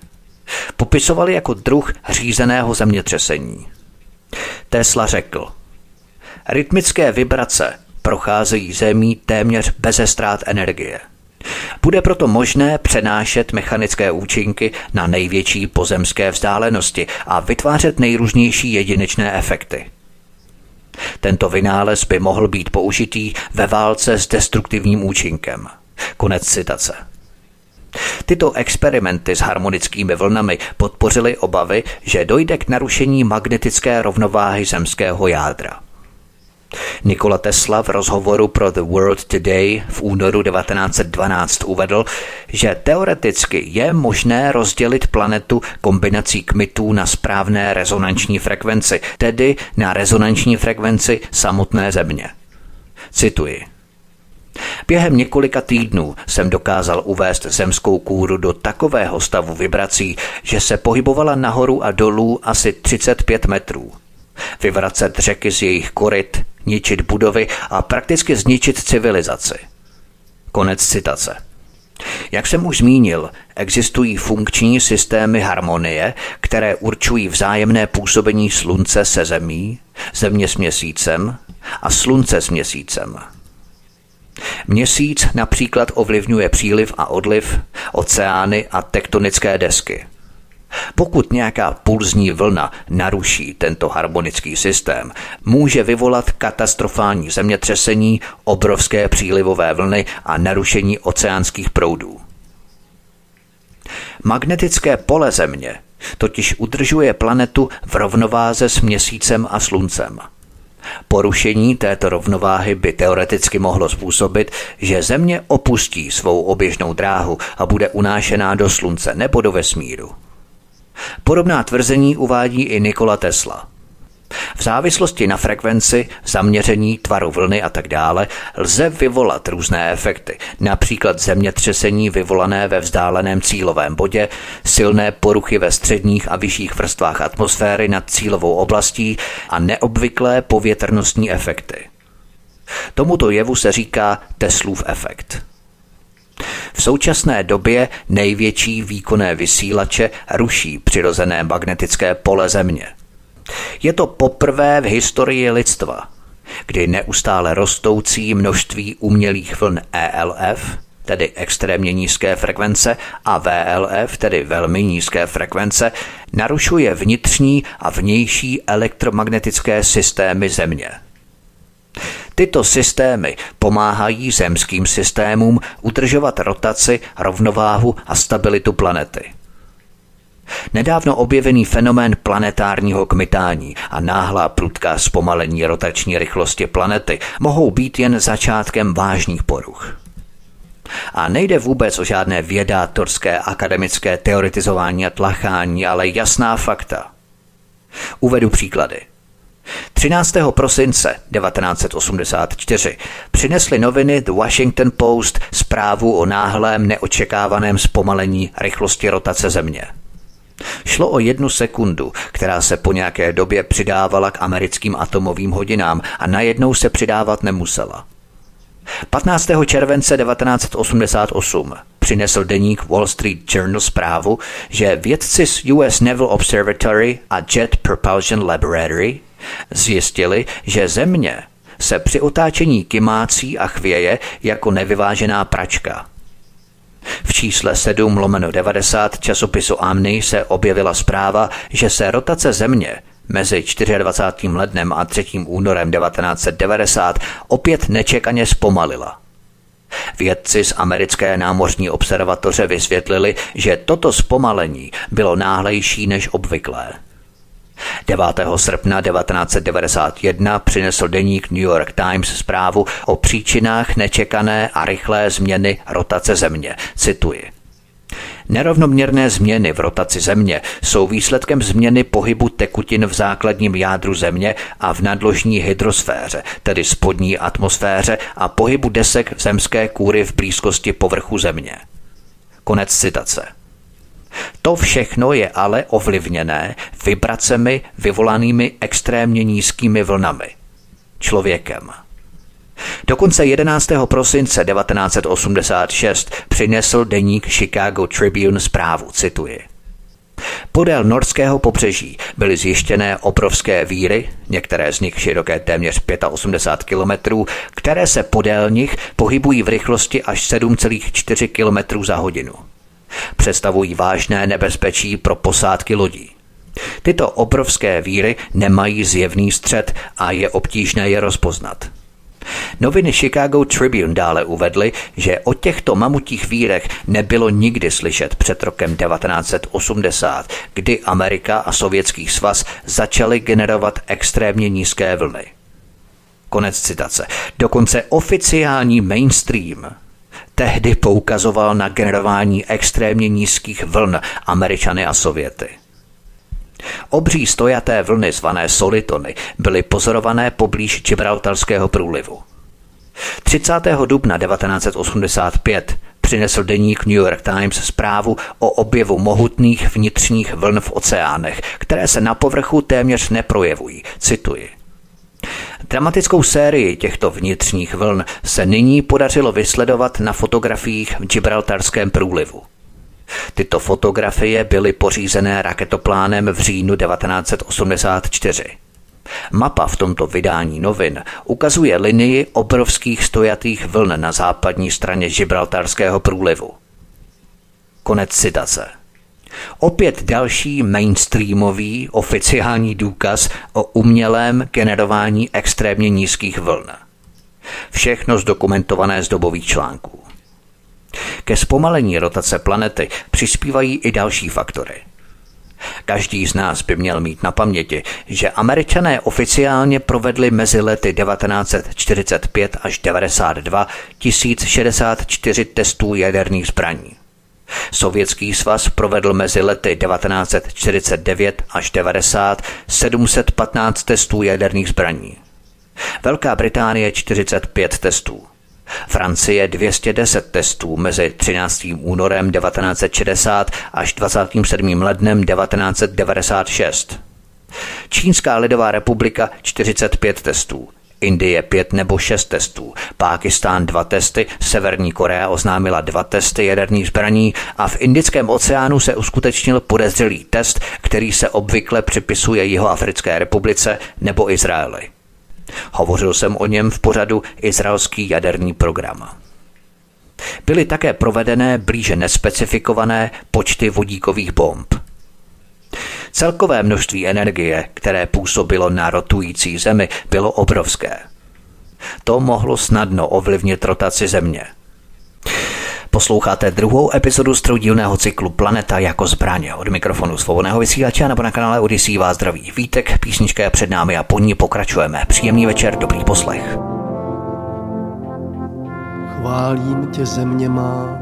popisovali jako druh řízeného zemětřesení. Tesla řekl: rytmické vibrace procházejí Zemí téměř beze ztrát energie. Bude proto možné přenášet mechanické účinky na největší pozemské vzdálenosti a vytvářet nejrůznější jedinečné efekty. Tento vynález by mohl být použitý ve válce s destruktivním účinkem. Konec citace. Tyto experimenty s harmonickými vlnami podpořily obavy, že dojde k narušení magnetické rovnováhy zemského jádra. Nikola Tesla v rozhovoru pro The World Today v únoru devatenáct set dvanáct uvedl, že teoreticky je možné rozdělit planetu kombinací kmitů na správné rezonanční frekvenci, tedy na rezonanční frekvenci samotné Země. Cituji. Během několika týdnů jsem dokázal uvést zemskou kůru do takového stavu vibrací, že se pohybovala nahoru a dolů asi třicet pět metrů. Vyvracet řeky z jejich koryt, ničit budovy a prakticky zničit civilizaci. Konec citace. Jak jsem už zmínil, existují funkční systémy harmonie, které určují vzájemné působení Slunce se Zemí, Země s Měsícem a Slunce s Měsícem. Měsíc například ovlivňuje příliv a odliv, oceány a tektonické desky. Pokud nějaká pulzní vlna naruší tento harmonický systém, může vyvolat katastrofální zemětřesení, obrovské přílivové vlny a narušení oceánských proudů. Magnetické pole Země totiž udržuje planetu v rovnováze s Měsícem a Sluncem. Porušení této rovnováhy by teoreticky mohlo způsobit, že Země opustí svou oběžnou dráhu a bude unášená do Slunce nebo do vesmíru. Podobná tvrzení uvádí i Nikola Tesla. V závislosti na frekvenci, zaměření, tvaru vlny a tak dále lze vyvolat různé efekty, například zemětřesení vyvolané ve vzdáleném cílovém bodě, silné poruchy ve středních a vyšších vrstvách atmosféry nad cílovou oblastí a neobvyklé povětrnostní efekty. Tomuto jevu se říká Teslův efekt. V současné době největší výkonné vysílače ruší přirozené magnetické pole Země. Je to poprvé v historii lidstva, kdy neustále rostoucí množství umělých vln E L F, tedy extrémně nízké frekvence, a V L F, tedy velmi nízké frekvence, narušuje vnitřní a vnější elektromagnetické systémy Země. Tyto systémy pomáhají zemským systémům udržovat rotaci, rovnováhu a stabilitu planety. Nedávno objevený fenomén planetárního kmitání a náhlá prudká zpomalení rotační rychlosti planety mohou být jen začátkem vážných poruch. A nejde vůbec o žádné vědátorské, akademické teoretizování a tlachání, ale jasná fakta. Uvedu příklady. třináctého prosince devatenáct set osmdesát čtyři přinesly noviny The Washington Post zprávu o náhlém neočekávaném zpomalení rychlosti rotace Země. Šlo o jednu sekundu, která se po nějaké době přidávala k americkým atomovým hodinám a najednou se přidávat nemusela. patnáctého července devatenáct set osmdesát osm přinesl deník Wall Street Journal zprávu, že vědci z U S Naval Observatory a Jet Propulsion Laboratory zjistili, že Země se při otáčení kymácí a chvěje jako nevyvážená pračka. V čísle sedm lomeno devadesát časopisu Amni se objevila zpráva, že se rotace Země mezi dvacátým čtvrtým lednem a třetím únorem devatenáct set devadesát opět nečekaně zpomalila. Vědci z americké námořní observatoře vysvětlili, že toto zpomalení bylo náhlejší než obvyklé. devátého srpna devatenáct set devadesát jedna přinesl deník New York Times zprávu o příčinách nečekané a rychlé změny rotace Země. Cituji. Nerovnoměrné změny v rotaci Země jsou výsledkem změny pohybu tekutin v základním jádru Země a v nadložní hydrosféře, tedy spodní atmosféře, a pohybu desek zemské kůry v blízkosti povrchu Země. Konec citace. To všechno je ale ovlivněné vibracemi vyvolanými extrémně nízkými vlnami. Člověkem. Dokonce jedenáctého prosince devatenáct set osmdesát šest přinesl deník Chicago Tribune zprávu, cituji. Podél norského pobřeží byly zjištěné obrovské víry, některé z nich široké téměř osmdesát pět kilometrů, které se podél nich pohybují v rychlosti až sedm celá čtyři kilometru za hodinu. Představují vážné nebezpečí pro posádky lodí. Tyto obrovské víry nemají zjevný střed a je obtížné je rozpoznat. Noviny Chicago Tribune dále uvedly, že o těchto mamutích vírech nebylo nikdy slyšet před rokem devatenáct set osmdesát, kdy Amerika a Sovětský svaz začaly generovat extrémně nízké vlny. Konec citace. Dokonce oficiální mainstream tehdy poukazoval na generování extrémně nízkých vln Američany a Sověty. Obří stojaté vlny zvané solitony byly pozorované poblíž Gibraltarského průlivu. třicátého dubna devatenáct set osmdesát pět přinesl deník New York Times zprávu o objevu mohutných vnitřních vln v oceánech, které se na povrchu téměř neprojevují. Cituji. Dramatickou sérii těchto vnitřních vln se nyní podařilo vysledovat na fotografiích v Gibraltarském průlivu. Tyto fotografie byly pořízené raketoplánem v říjnu devatenáct set osmdesát čtyři. Mapa v tomto vydání novin ukazuje linii obrovských stojatých vln na západní straně Gibraltarského průlivu. Konec citace. Opět další mainstreamový oficiální důkaz o umělém generování extrémně nízkých vln. Všechno zdokumentované z dobových článků. Ke zpomalení rotace planety přispívají i další faktory. Každý z nás by měl mít na paměti, že Američané oficiálně provedli mezi lety devatenáct set čtyřicet pět až devadesát dva tisíc šedesát čtyři testů jaderných zbraní. Sovětský svaz provedl mezi lety devatenáct set čtyřicet devět až devadesát sedm set patnáct testů jaderných zbraní. Velká Británie čtyřicet pět testů. Francie dvě stě deset testů mezi třináctého únorem devatenáct set šedesát až dvacátým sedmým lednem devatenáct set devadesát šest. Čínská lidová republika čtyřicet pět testů. Indie pět nebo šest testů, Pákistán dva testy, Severní Korea oznámila dva testy jaderných zbraní a v Indickém oceánu se uskutečnil podezřelý test, který se obvykle připisuje Jihoafrické republice nebo Izraeli. Hovořil jsem o něm v pořadu Izraelský jaderný program. Byly také provedené blíže nespecifikované počty vodíkových bomb. Celkové množství energie, které působilo na rotující Zemi, bylo obrovské. To mohlo snadno ovlivnit rotaci Země. Posloucháte druhou epizodu z troudílného cyklu Planeta jako zbraň. Od mikrofonu svobodného vysílače nebo na kanále Odysee vás zdraví Vítek, písnička je před námi a po ní pokračujeme. Příjemný večer, dobrý poslech. Chválím tě, země má.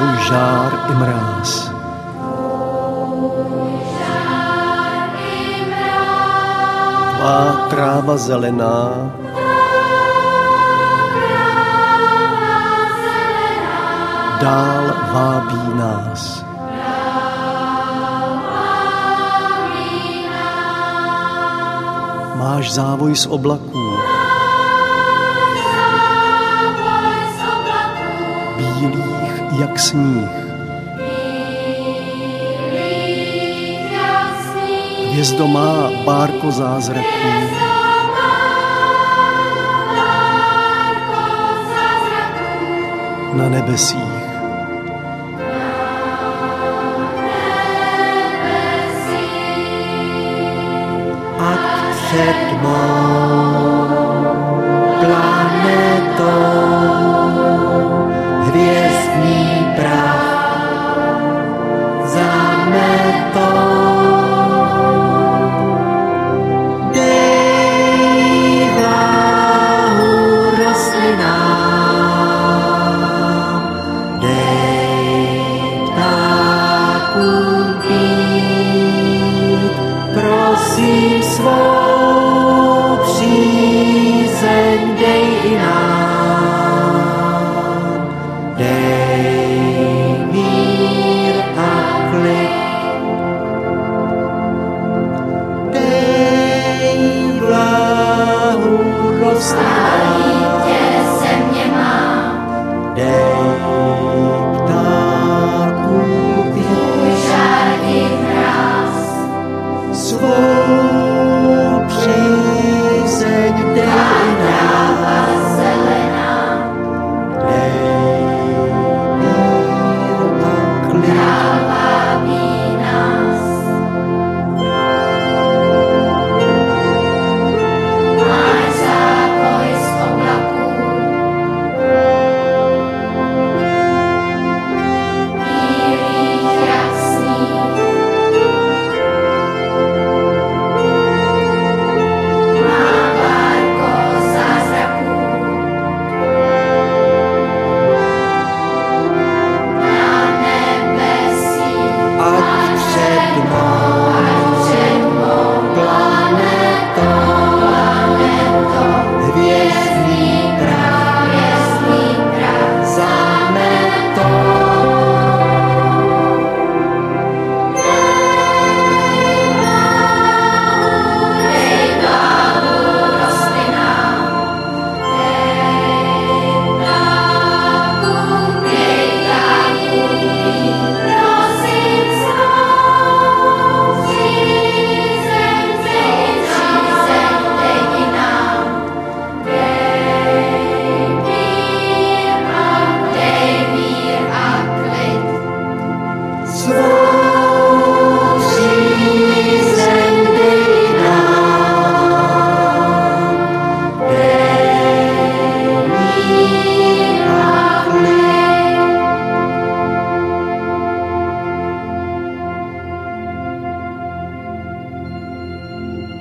Tvůj žár i mráz. Tvá tráva zelená. Dál vábí nás. Máš závoj z oblaků. Bílý jak sníh. Hvězdo má bárko zázraků. Na nebesích. Ať před mou planetou hvězdný prach zametou. Dej váhu rostlinám, dej ptákům být, prosím svou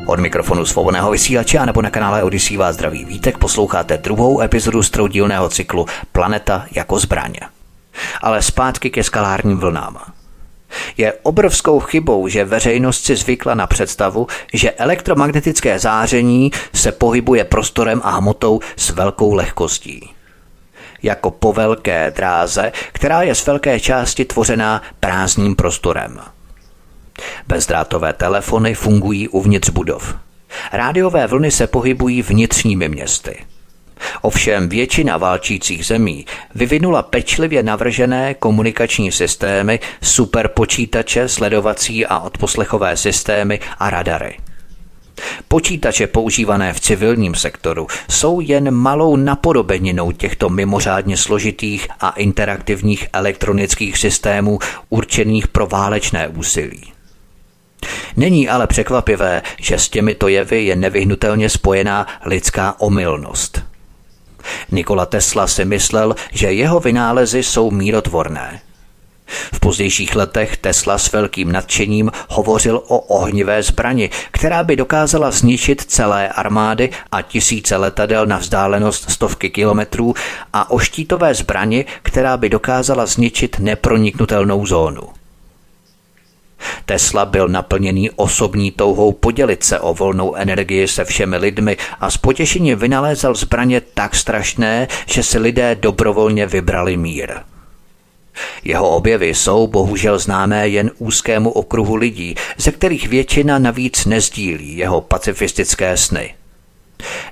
Od mikrofonu Svobodného vysílače a nebo na kanále Odysee vás zdraví Vítek, posloucháte druhou epizodu z troudílného cyklu Planeta jako zbraň. Ale zpátky ke skalárním vlnám. Je obrovskou chybou, že veřejnost si zvykla na představu, že elektromagnetické záření se pohybuje prostorem a hmotou s velkou lehkostí. Jako po velké dráze, která je z velké části tvořená prázdným prostorem. Bezdrátové telefony fungují uvnitř budov. Rádiové vlny se pohybují vnitřními městy. Ovšem většina válčících zemí vyvinula pečlivě navržené komunikační systémy, superpočítače, sledovací a odposlechové systémy a radary. Počítače používané v civilním sektoru jsou jen malou napodobeninou těchto mimořádně složitých a interaktivních elektronických systémů určených pro válečné úsilí. Není ale překvapivé, že s těmito jevy je nevyhnutelně spojená lidská omylnost. Nikola Tesla si myslel, že jeho vynálezy jsou mírotvorné. V pozdějších letech Tesla s velkým nadšením hovořil o ohnivé zbrani, která by dokázala zničit celé armády a tisíce letadel na vzdálenost stovky kilometrů a o štítové zbrani, která by dokázala zničit neproniknutelnou zónu. Tesla byl naplněný osobní touhou podělit se o volnou energii se všemi lidmi a s potěšením vynalézal zbraně tak strašné, že si lidé dobrovolně vybrali mír. Jeho objevy jsou bohužel známé jen úzkému okruhu lidí, ze kterých většina navíc nezdílí jeho pacifistické sny.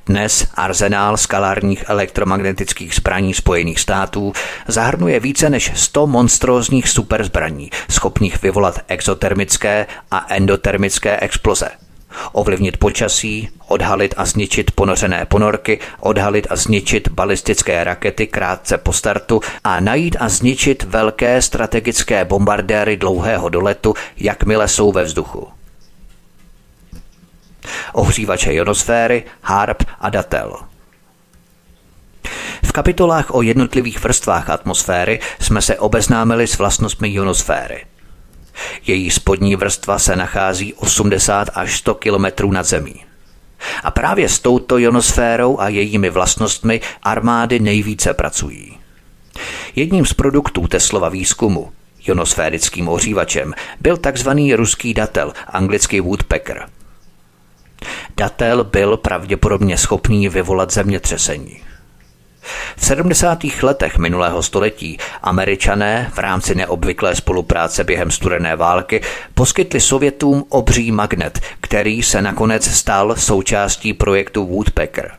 Dnes arzenál skalárních elektromagnetických zbraní Spojených států zahrnuje více než sto monstrózních superzbraní, schopných vyvolat exotermické a endotermické exploze, ovlivnit počasí, odhalit a zničit ponořené ponorky, odhalit a zničit balistické rakety krátce po startu a najít a zničit velké strategické bombardéry dlouhého doletu, jakmile jsou ve vzduchu. Ohřívače ionosféry, HAARP a datel. V kapitolách o jednotlivých vrstvách atmosféry jsme se obeznámili s vlastnostmi ionosféry. Její spodní vrstva se nachází osmdesát až sto kilometrů nad zemí. A právě s touto ionosférou a jejími vlastnostmi armády nejvíce pracují. Jedním z produktů Teslova výzkumu, ionosférickým ohřívačem, byl takzvaný ruský datel, anglicky Woodpecker. Datel byl pravděpodobně schopný vyvolat zemětřesení. V sedmdesátých letech minulého století Američané v rámci neobvyklé spolupráce během studené války poskytli Sovětům obří magnet, který se nakonec stal součástí projektu Woodpecker.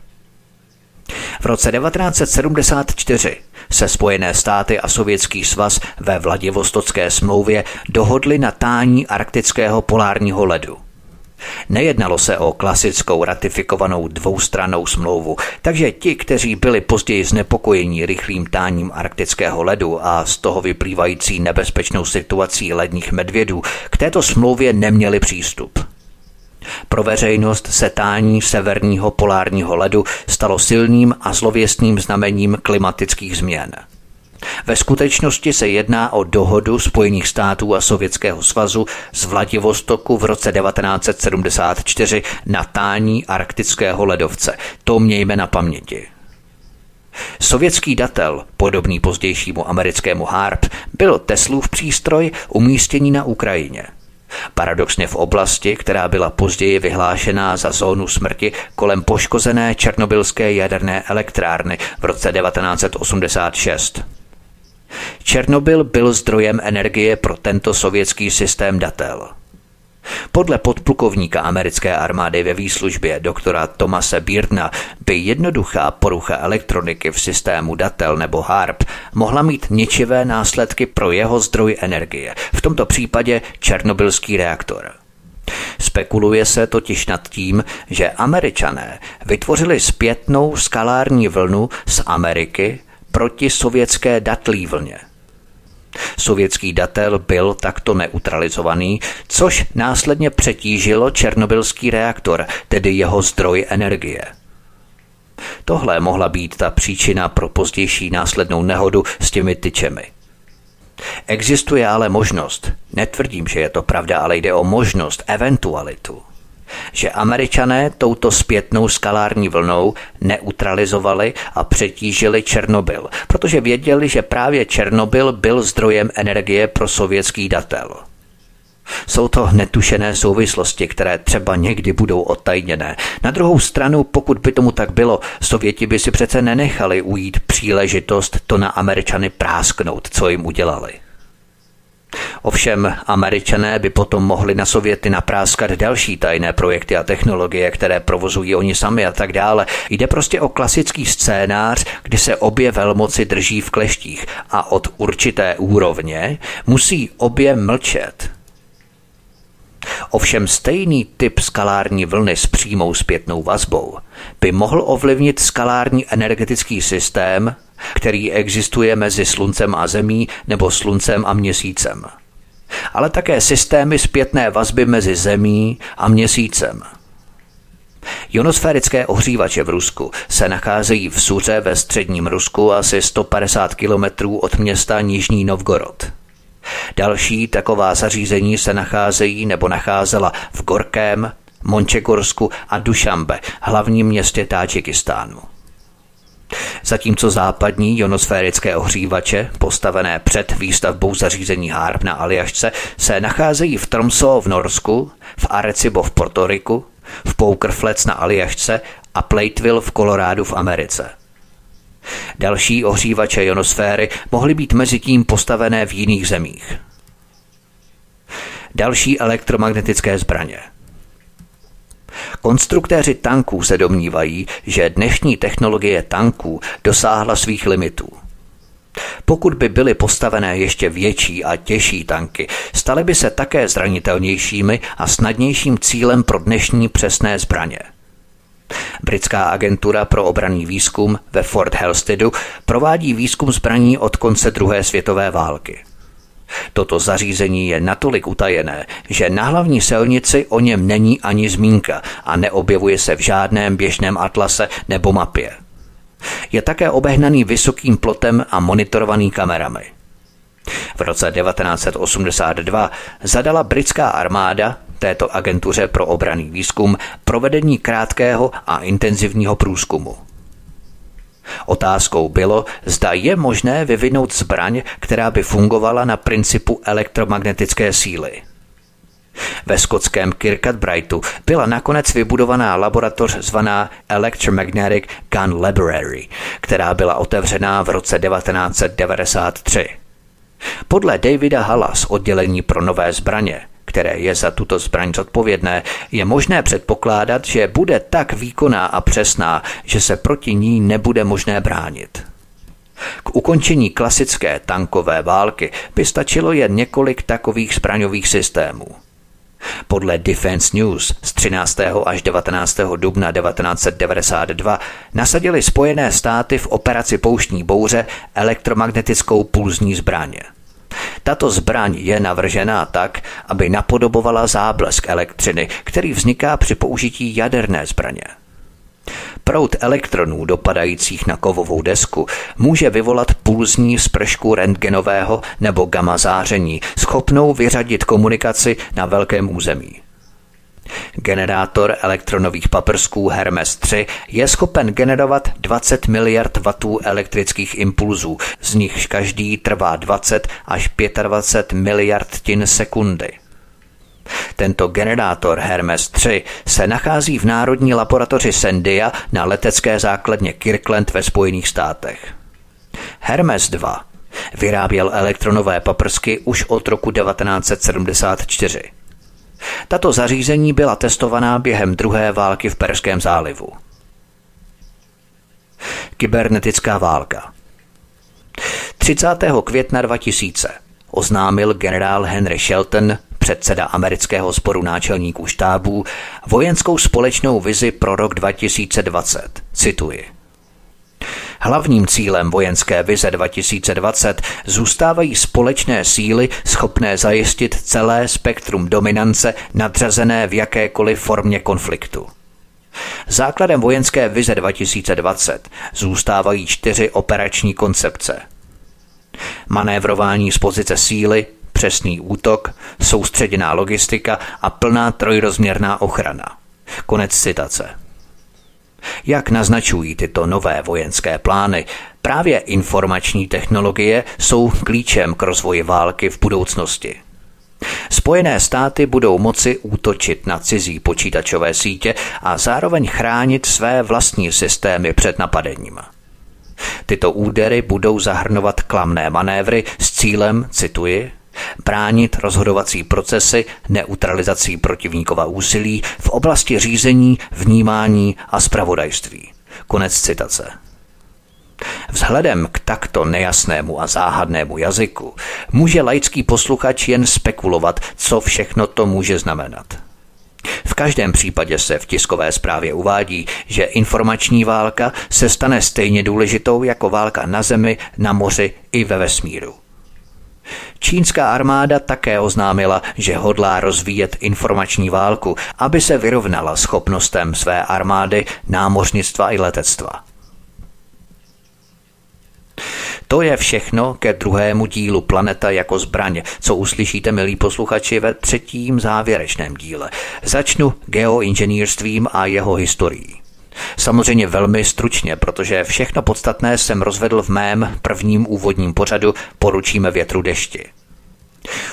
V roce devatenáct set sedmdesát čtyři se Spojené státy a Sovětský svaz ve Vladivostocké smlouvě dohodli na tání arktického polárního ledu. Nejednalo se o klasickou ratifikovanou dvoustrannou smlouvu, takže ti, kteří byli později znepokojeni rychlým táním arktického ledu a z toho vyplývající nebezpečnou situací ledních medvědů, k této smlouvě neměli přístup. Pro veřejnost se tání severního polárního ledu stalo silným a zlověstným znamením klimatických změn. Ve skutečnosti se jedná o dohodu Spojených států a Sovětského svazu z Vladivostoku v roce devatenáct set sedmdesát čtyři na tání arktického ledovce. To mějme na paměti. Sovětský datel, podobný pozdějšímu americkému HAARP, byl Teslův přístroj umístěný na Ukrajině. Paradoxně v oblasti, která byla později vyhlášená za zónu smrti kolem poškozené černobylské jaderné elektrárny v roce devatenáct set osmdesát šest. Černobyl byl zdrojem energie pro tento sovětský systém datel. Podle podplukovníka americké armády ve výslužbě doktora Thomase Beardna by jednoduchá porucha elektroniky v systému datel nebo HAARP mohla mít ničivé následky pro jeho zdroj energie, v tomto případě černobylský reaktor. Spekuluje se totiž nad tím, že Američané vytvořili zpětnou skalární vlnu z Ameriky proti sovětské datlí vlně. Sovětský datel byl takto neutralizovaný, což následně přetížilo černobylský reaktor, tedy jeho zdroj energie. Tohle mohla být ta příčina pro pozdější následnou nehodu s těmi tyčemi. Existuje ale možnost, netvrdím, že je to pravda, ale jde o možnost, eventualitu, že Američané touto zpětnou skalární vlnou neutralizovali a přetížili Černobyl, protože věděli, že právě Černobyl byl zdrojem energie pro sovětský datel. Jsou to netušené souvislosti, které třeba někdy budou odtajněné. Na druhou stranu, pokud by tomu tak bylo, Sověti by si přece nenechali ujít příležitost to na Američany prásknout, co jim udělali. Ovšem, Američané by potom mohli na Sověty napráskat další tajné projekty a technologie, které provozují oni sami a tak dále. Jde prostě o klasický scénář, kdy se obě velmoci drží v kleštích a od určité úrovně musí obě mlčet. Ovšem stejný typ skalární vlny s přímou zpětnou vazbou by mohl ovlivnit skalární energetický systém, který existuje mezi Sluncem a Zemí nebo Sluncem a Měsícem. Ale také systémy zpětné vazby mezi Zemí a Měsícem. Ionosférické ohřívače v Rusku se nacházejí v Suře ve středním Rusku asi sto padesát kilometrů od města Nižní Novgorod. Další taková zařízení se nacházejí nebo nacházela v Gorkém, Mončegorsku a Dušanbe, hlavním městě Tádžikistánu. Zatímco západní ionosférické ohřívače, postavené před výstavbou zařízení HAARP na Aljašce, se nacházejí v Tromsø v Norsku, v Arecibo v Portoriku, v Poker Flats na Aljašce a Plateville v Kolorádu v Americe. Další ohřívače ionosféry mohly být mezitím postavené v jiných zemích. Další elektromagnetické zbraně. Konstruktéři tanků se domnívají, že dnešní technologie tanků dosáhla svých limitů. Pokud by byly postavené ještě větší a těžší tanky, staly by se také zranitelnějšími a snadnějším cílem pro dnešní přesné zbraně. Britská agentura pro obranný výzkum ve Fort Helsteadu provádí výzkum zbraní od konce druhé světové války. Toto zařízení je natolik utajené, že na hlavní silnici o něm není ani zmínka a neobjevuje se v žádném běžném atlase nebo mapě. Je také obehnaný vysokým plotem a monitorovaný kamerami. V roce devatenáct set osmdesát dva zadala britská armáda této agentuře pro obranný výzkum provedení krátkého a intenzivního průzkumu. Otázkou bylo, zda je možné vyvinout zbraň, která by fungovala na principu elektromagnetické síly. Ve skotském Kirkcudbrightu byla nakonec vybudovaná laboratoř zvaná Electromagnetic Gun Laboratory, která byla otevřená v roce devatenáct set devadesát tři. Podle Davida Halla z oddělení pro nové zbraně, které je za tuto zbraň zodpovědné, je možné předpokládat, že bude tak výkonná a přesná, že se proti ní nebude možné bránit. K ukončení klasické tankové války by stačilo jen několik takových zbraňových systémů. Podle Defense News z třináctého až devatenáctého dubna devatenáct set devadesát dva nasadili Spojené státy v operaci Pouštní bouře elektromagnetickou pulzní zbraně. Tato zbraň je navržená tak, aby napodobovala záblesk elektřiny, který vzniká při použití jaderné zbraně. Proud elektronů dopadajících na kovovou desku může vyvolat pulzní spršku rentgenového nebo gamma záření, schopnou vyřadit komunikaci na velkém území. Generátor elektronových paprsků Hermes tři je schopen generovat dvacet miliard wattů elektrických impulzů, z nichž každý trvá dvacet až dvacet pět miliardtin sekundy. Tento generátor Hermes tři se nachází v Národní laboratoři Sandia na letecké základně Kirkland ve Spojených státech. Hermes dva vyráběl elektronové paprsky už od roku devatenáct set sedmdesát čtyři. Tato zařízení byla testovaná během druhé války v Perském zálivu. Kybernetická válka. třicátého května dva tisíce oznámil generál Henry Shelton, předseda amerického sboru náčelníků štábů, vojenskou společnou vizi pro rok dva tisíce dvacet. Cituji. Hlavním cílem vojenské vize dva tisíce dvacet zůstávají společné síly schopné zajistit celé spektrum dominance nadřazené v jakékoliv formě konfliktu. Základem vojenské vize dva tisíce dvacet zůstávají čtyři operační koncepce. Manévrování z pozice síly, přesný útok, soustředěná logistika a plná trojrozměrná ochrana. Konec citace. Jak naznačují tyto nové vojenské plány, právě informační technologie jsou klíčem k rozvoji války v budoucnosti. Spojené státy budou moci útočit na cizí počítačové sítě a zároveň chránit své vlastní systémy před napadením. Tyto údery budou zahrnovat klamné manévry s cílem, cituji, bránit rozhodovací procesy neutralizací protivníkova úsilí v oblasti řízení, vnímání a zpravodajství. Konec citace. Vzhledem k takto nejasnému a záhadnému jazyku může laický posluchač jen spekulovat, co všechno to může znamenat. V každém případě se v tiskové zprávě uvádí, že informační válka se stane stejně důležitou jako válka na zemi, na moři i ve vesmíru. Čínská armáda také oznámila, že hodlá rozvíjet informační válku, aby se vyrovnala schopnostem své armády, námořnictva i letectva. To je všechno ke druhému dílu Planeta jako zbraň, co uslyšíte, milí posluchači, ve třetím závěrečném díle. Začnu geoinženýrstvím a jeho historií. Samozřejmě velmi stručně, protože všechno podstatné jsem rozvedl v mém prvním úvodním pořadu Poručíme větru dešti.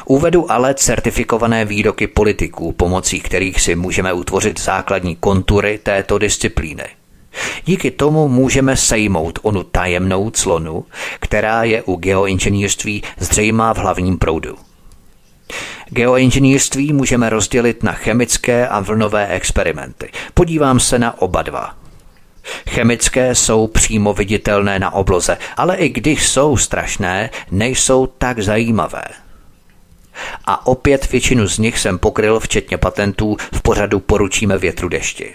Uvedu ale certifikované výroky politiků, pomocí kterých si můžeme utvořit základní kontury této disciplíny. Díky tomu můžeme sejmout onu tajemnou clonu, která je u geoinženýrství zřejmá v hlavním proudu. Geoinženýrství můžeme rozdělit na chemické a vlnové experimenty. Podívám se na oba dva. Chemické jsou přímo viditelné na obloze, ale i když jsou strašné, nejsou tak zajímavé. A opět většinu z nich jsem pokryl včetně patentů v pořadu Poručíme větru dešti.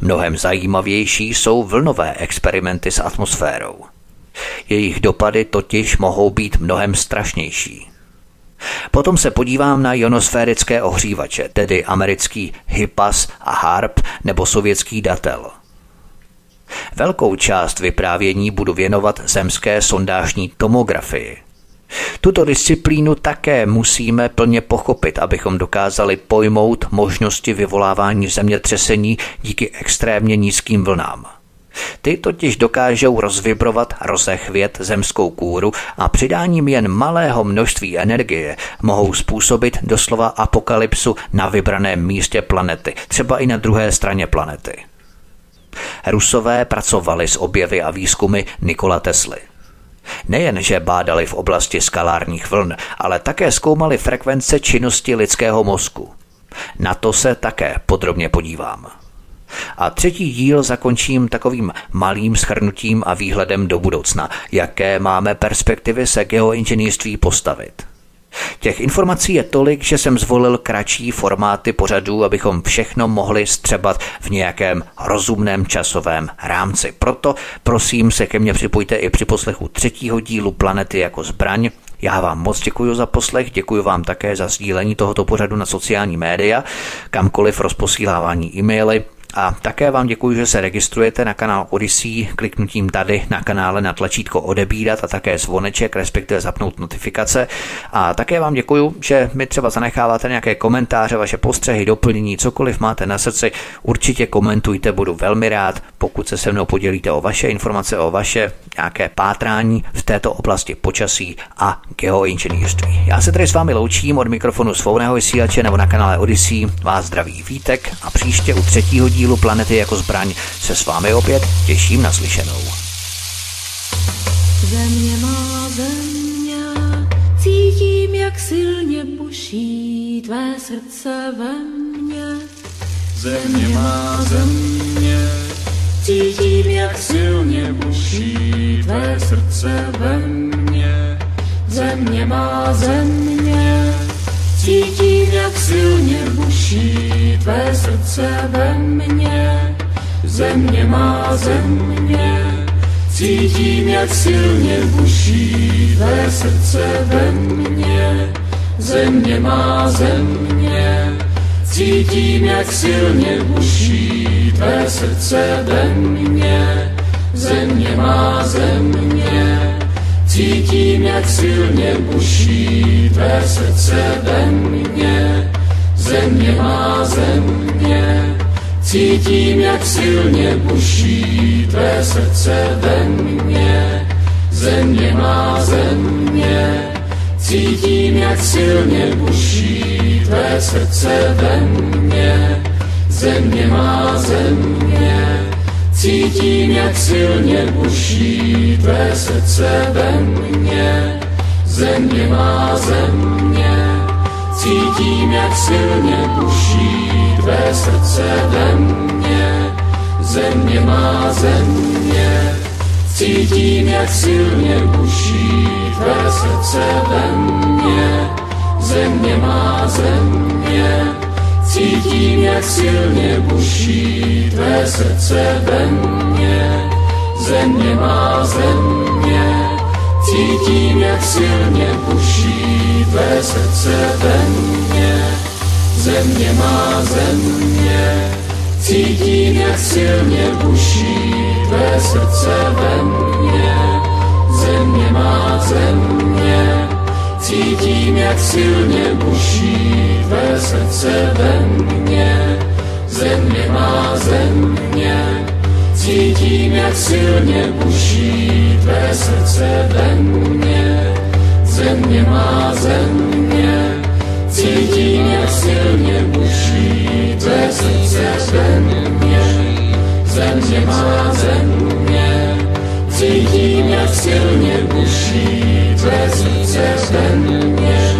Mnohem zajímavější jsou vlnové experimenty s atmosférou. Jejich dopady totiž mohou být mnohem strašnější. Potom se podívám na ionosférické ohřívače, tedy americký HIPAS a HAARP nebo sovětský datel. Velkou část vyprávění budu věnovat zemské sondážní tomografii. Tuto disciplínu také musíme plně pochopit, abychom dokázali pojmout možnosti vyvolávání zemětřesení díky extrémně nízkým vlnám. Ty totiž dokážou rozvibrovat, rozechvět zemskou kůru a přidáním jen malého množství energie mohou způsobit doslova apokalypsu na vybraném místě planety, třeba i na druhé straně planety. Rusové pracovali s objevy a výzkumy Nikola Tesly. Nejenže bádali v oblasti skalárních vln, ale také zkoumali frekvence činnosti lidského mozku. Na to se také podrobně podívám. A třetí díl zakončím takovým malým shrnutím a výhledem do budoucna, jaké máme perspektivy se geoinženýrství postavit. Těch informací je tolik, že jsem zvolil kratší formáty pořadů, abychom všechno mohli střebat v nějakém rozumném časovém rámci. Proto prosím se ke mně připojte i při poslechu třetího dílu Planety jako zbraň. Já vám moc děkuji za poslech, děkuji vám také za sdílení tohoto pořadu na sociální média, kamkoliv rozposílávání e-maily. A také vám děkuji, že se registrujete na kanál Odysee kliknutím tady na kanále na tlačítko odebírat a také zvoneček, respektive zapnout notifikace. A také vám děkuji, že mi třeba zanecháváte nějaké komentáře, vaše postřehy, doplnění, cokoliv máte na srdci. Určitě komentujte, budu velmi rád, pokud se se mnou podělíte o vaše informace, o vaše nějaké pátrání v této oblasti počasí a geoinženýrství. Já se tady s vámi loučím od mikrofonu svobodného vysílače nebo na kanále Odysee. Vás zdraví Vítek a příště u třetího dílu Planety jako zbraň se s vámi opět těším na slyšenou. Země má země, cítím, jak silně buší tvé srdce ve mně. Země má země, cítím, jak silně buší tvé srdce ve mně. Země má země, cítím, jak silně buší tvé srdce ve mně. Země má země, cítím, jak silně buší tvé srdce ve mně. Země má země, cítím, jak silně buší tvé srdce ve mně. Země má země, cítím, jak silně buší tvé srdce ve mně. Země má země, Cítím, jak silně buší tvé srdce ve mně, země má země. Cítím, jak silně buší tvé srdce ve mně, země má země. Cítím, jak silně buší tvé srdce ve mně, země má země. Cítím, jak silně buší tvé srdce ve mně, země má země. Cítím, jak silně buší tvé srdce ve mně, země má země. Cítím, jak silně buší tvé srdce ve mně, země má země. Cítím, jak silně buší tvé srdce ve mně, země má země. Cítím, jak silně buší tvé srdce ve mně, země má země. Cítím, jak silně buší tvé srdce ve mně, země má země. Cítím, jak silně buší tvé srdce ve mně, země má země. Cítím, jak silně buší tvé srdce ve mně, země má země. Cítím, jak silně buší tvé srdce ve mně,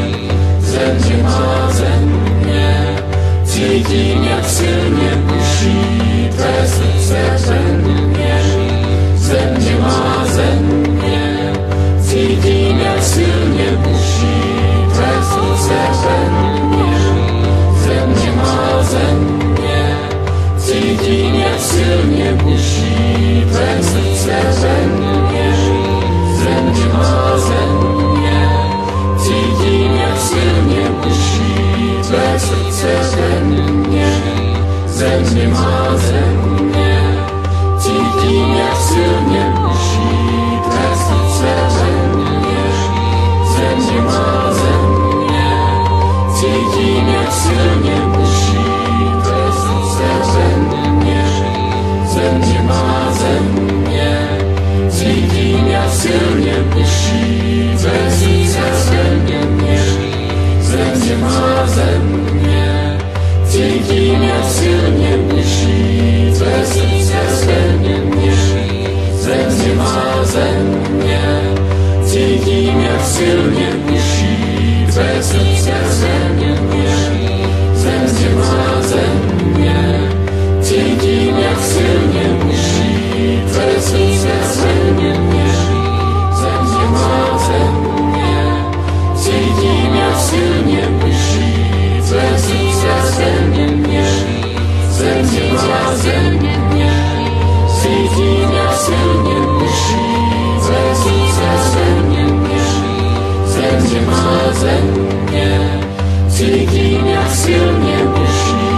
země má země. Cítím, jak silně buší tvé srdce ve mně, země má země. Cítím, jak silně buší tvé srdce ve mně, země má země. Cítím, jak silně buší tvé srdce ve mně, země má země. Cítím, jak silně buší tvé srdce ve mně, země má země. Cítím, jak silně buší tvé srdce ve mně, země má země. Cítím, jak silně buší tvé srdce ve mně, země má země. Cítím, jak silně buší tvé srdce ve mně, země má země. Cítím, jak silně buší tvé srdce ve mně, země má země. Cítím, jak silně buší tvé srdce ve mně, země má země. Cítím, jak silně buší tvé srdce ve mně, země má země. Cítím, jak silně buší tvé srdce ve mně, země má země. Cítím, jak silně buší tvé srdce ve mně, země má země. Cítím, jak silně buší tvé srdce ve mně, země má země. Cítím, jak silně buší tvé srdce ve mně, země má země. Cítím, jak silně buší tvé srdce ve mně, země má země. Cítím, jak silně buší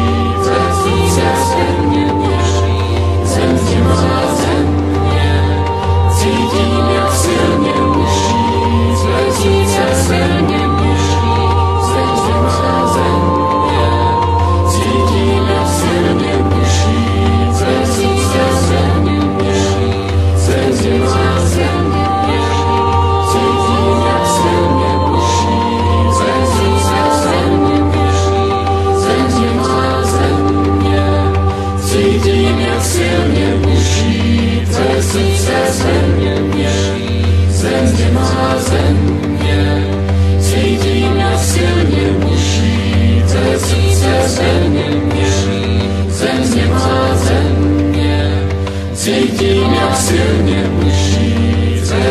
tvé srdce ve mně, země má země. Cítím, jak silně buší tvé srdce ve mně, země má země. Cítím, jak silně buší tvé srdce ve mně, země má země. Cítím, jak silně buší tvé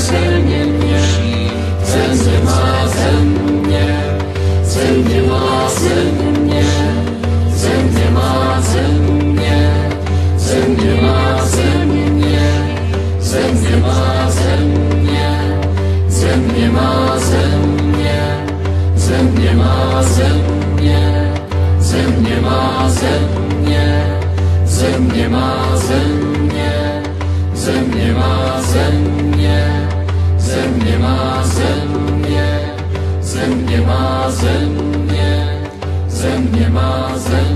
srdce ve mně, země má země. Země má země, země má země, země má země, země má země, země má země. Země má země, země má země, země má země, země má země, země má země, země má země, země má země, země má země,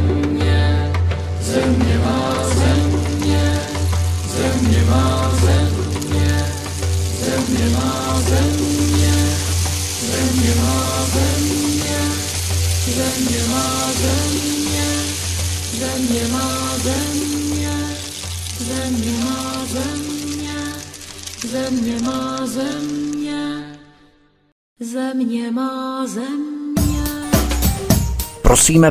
Země má země, země má země, země má země, země má země, země má země, země má země, země má země. Prosíme,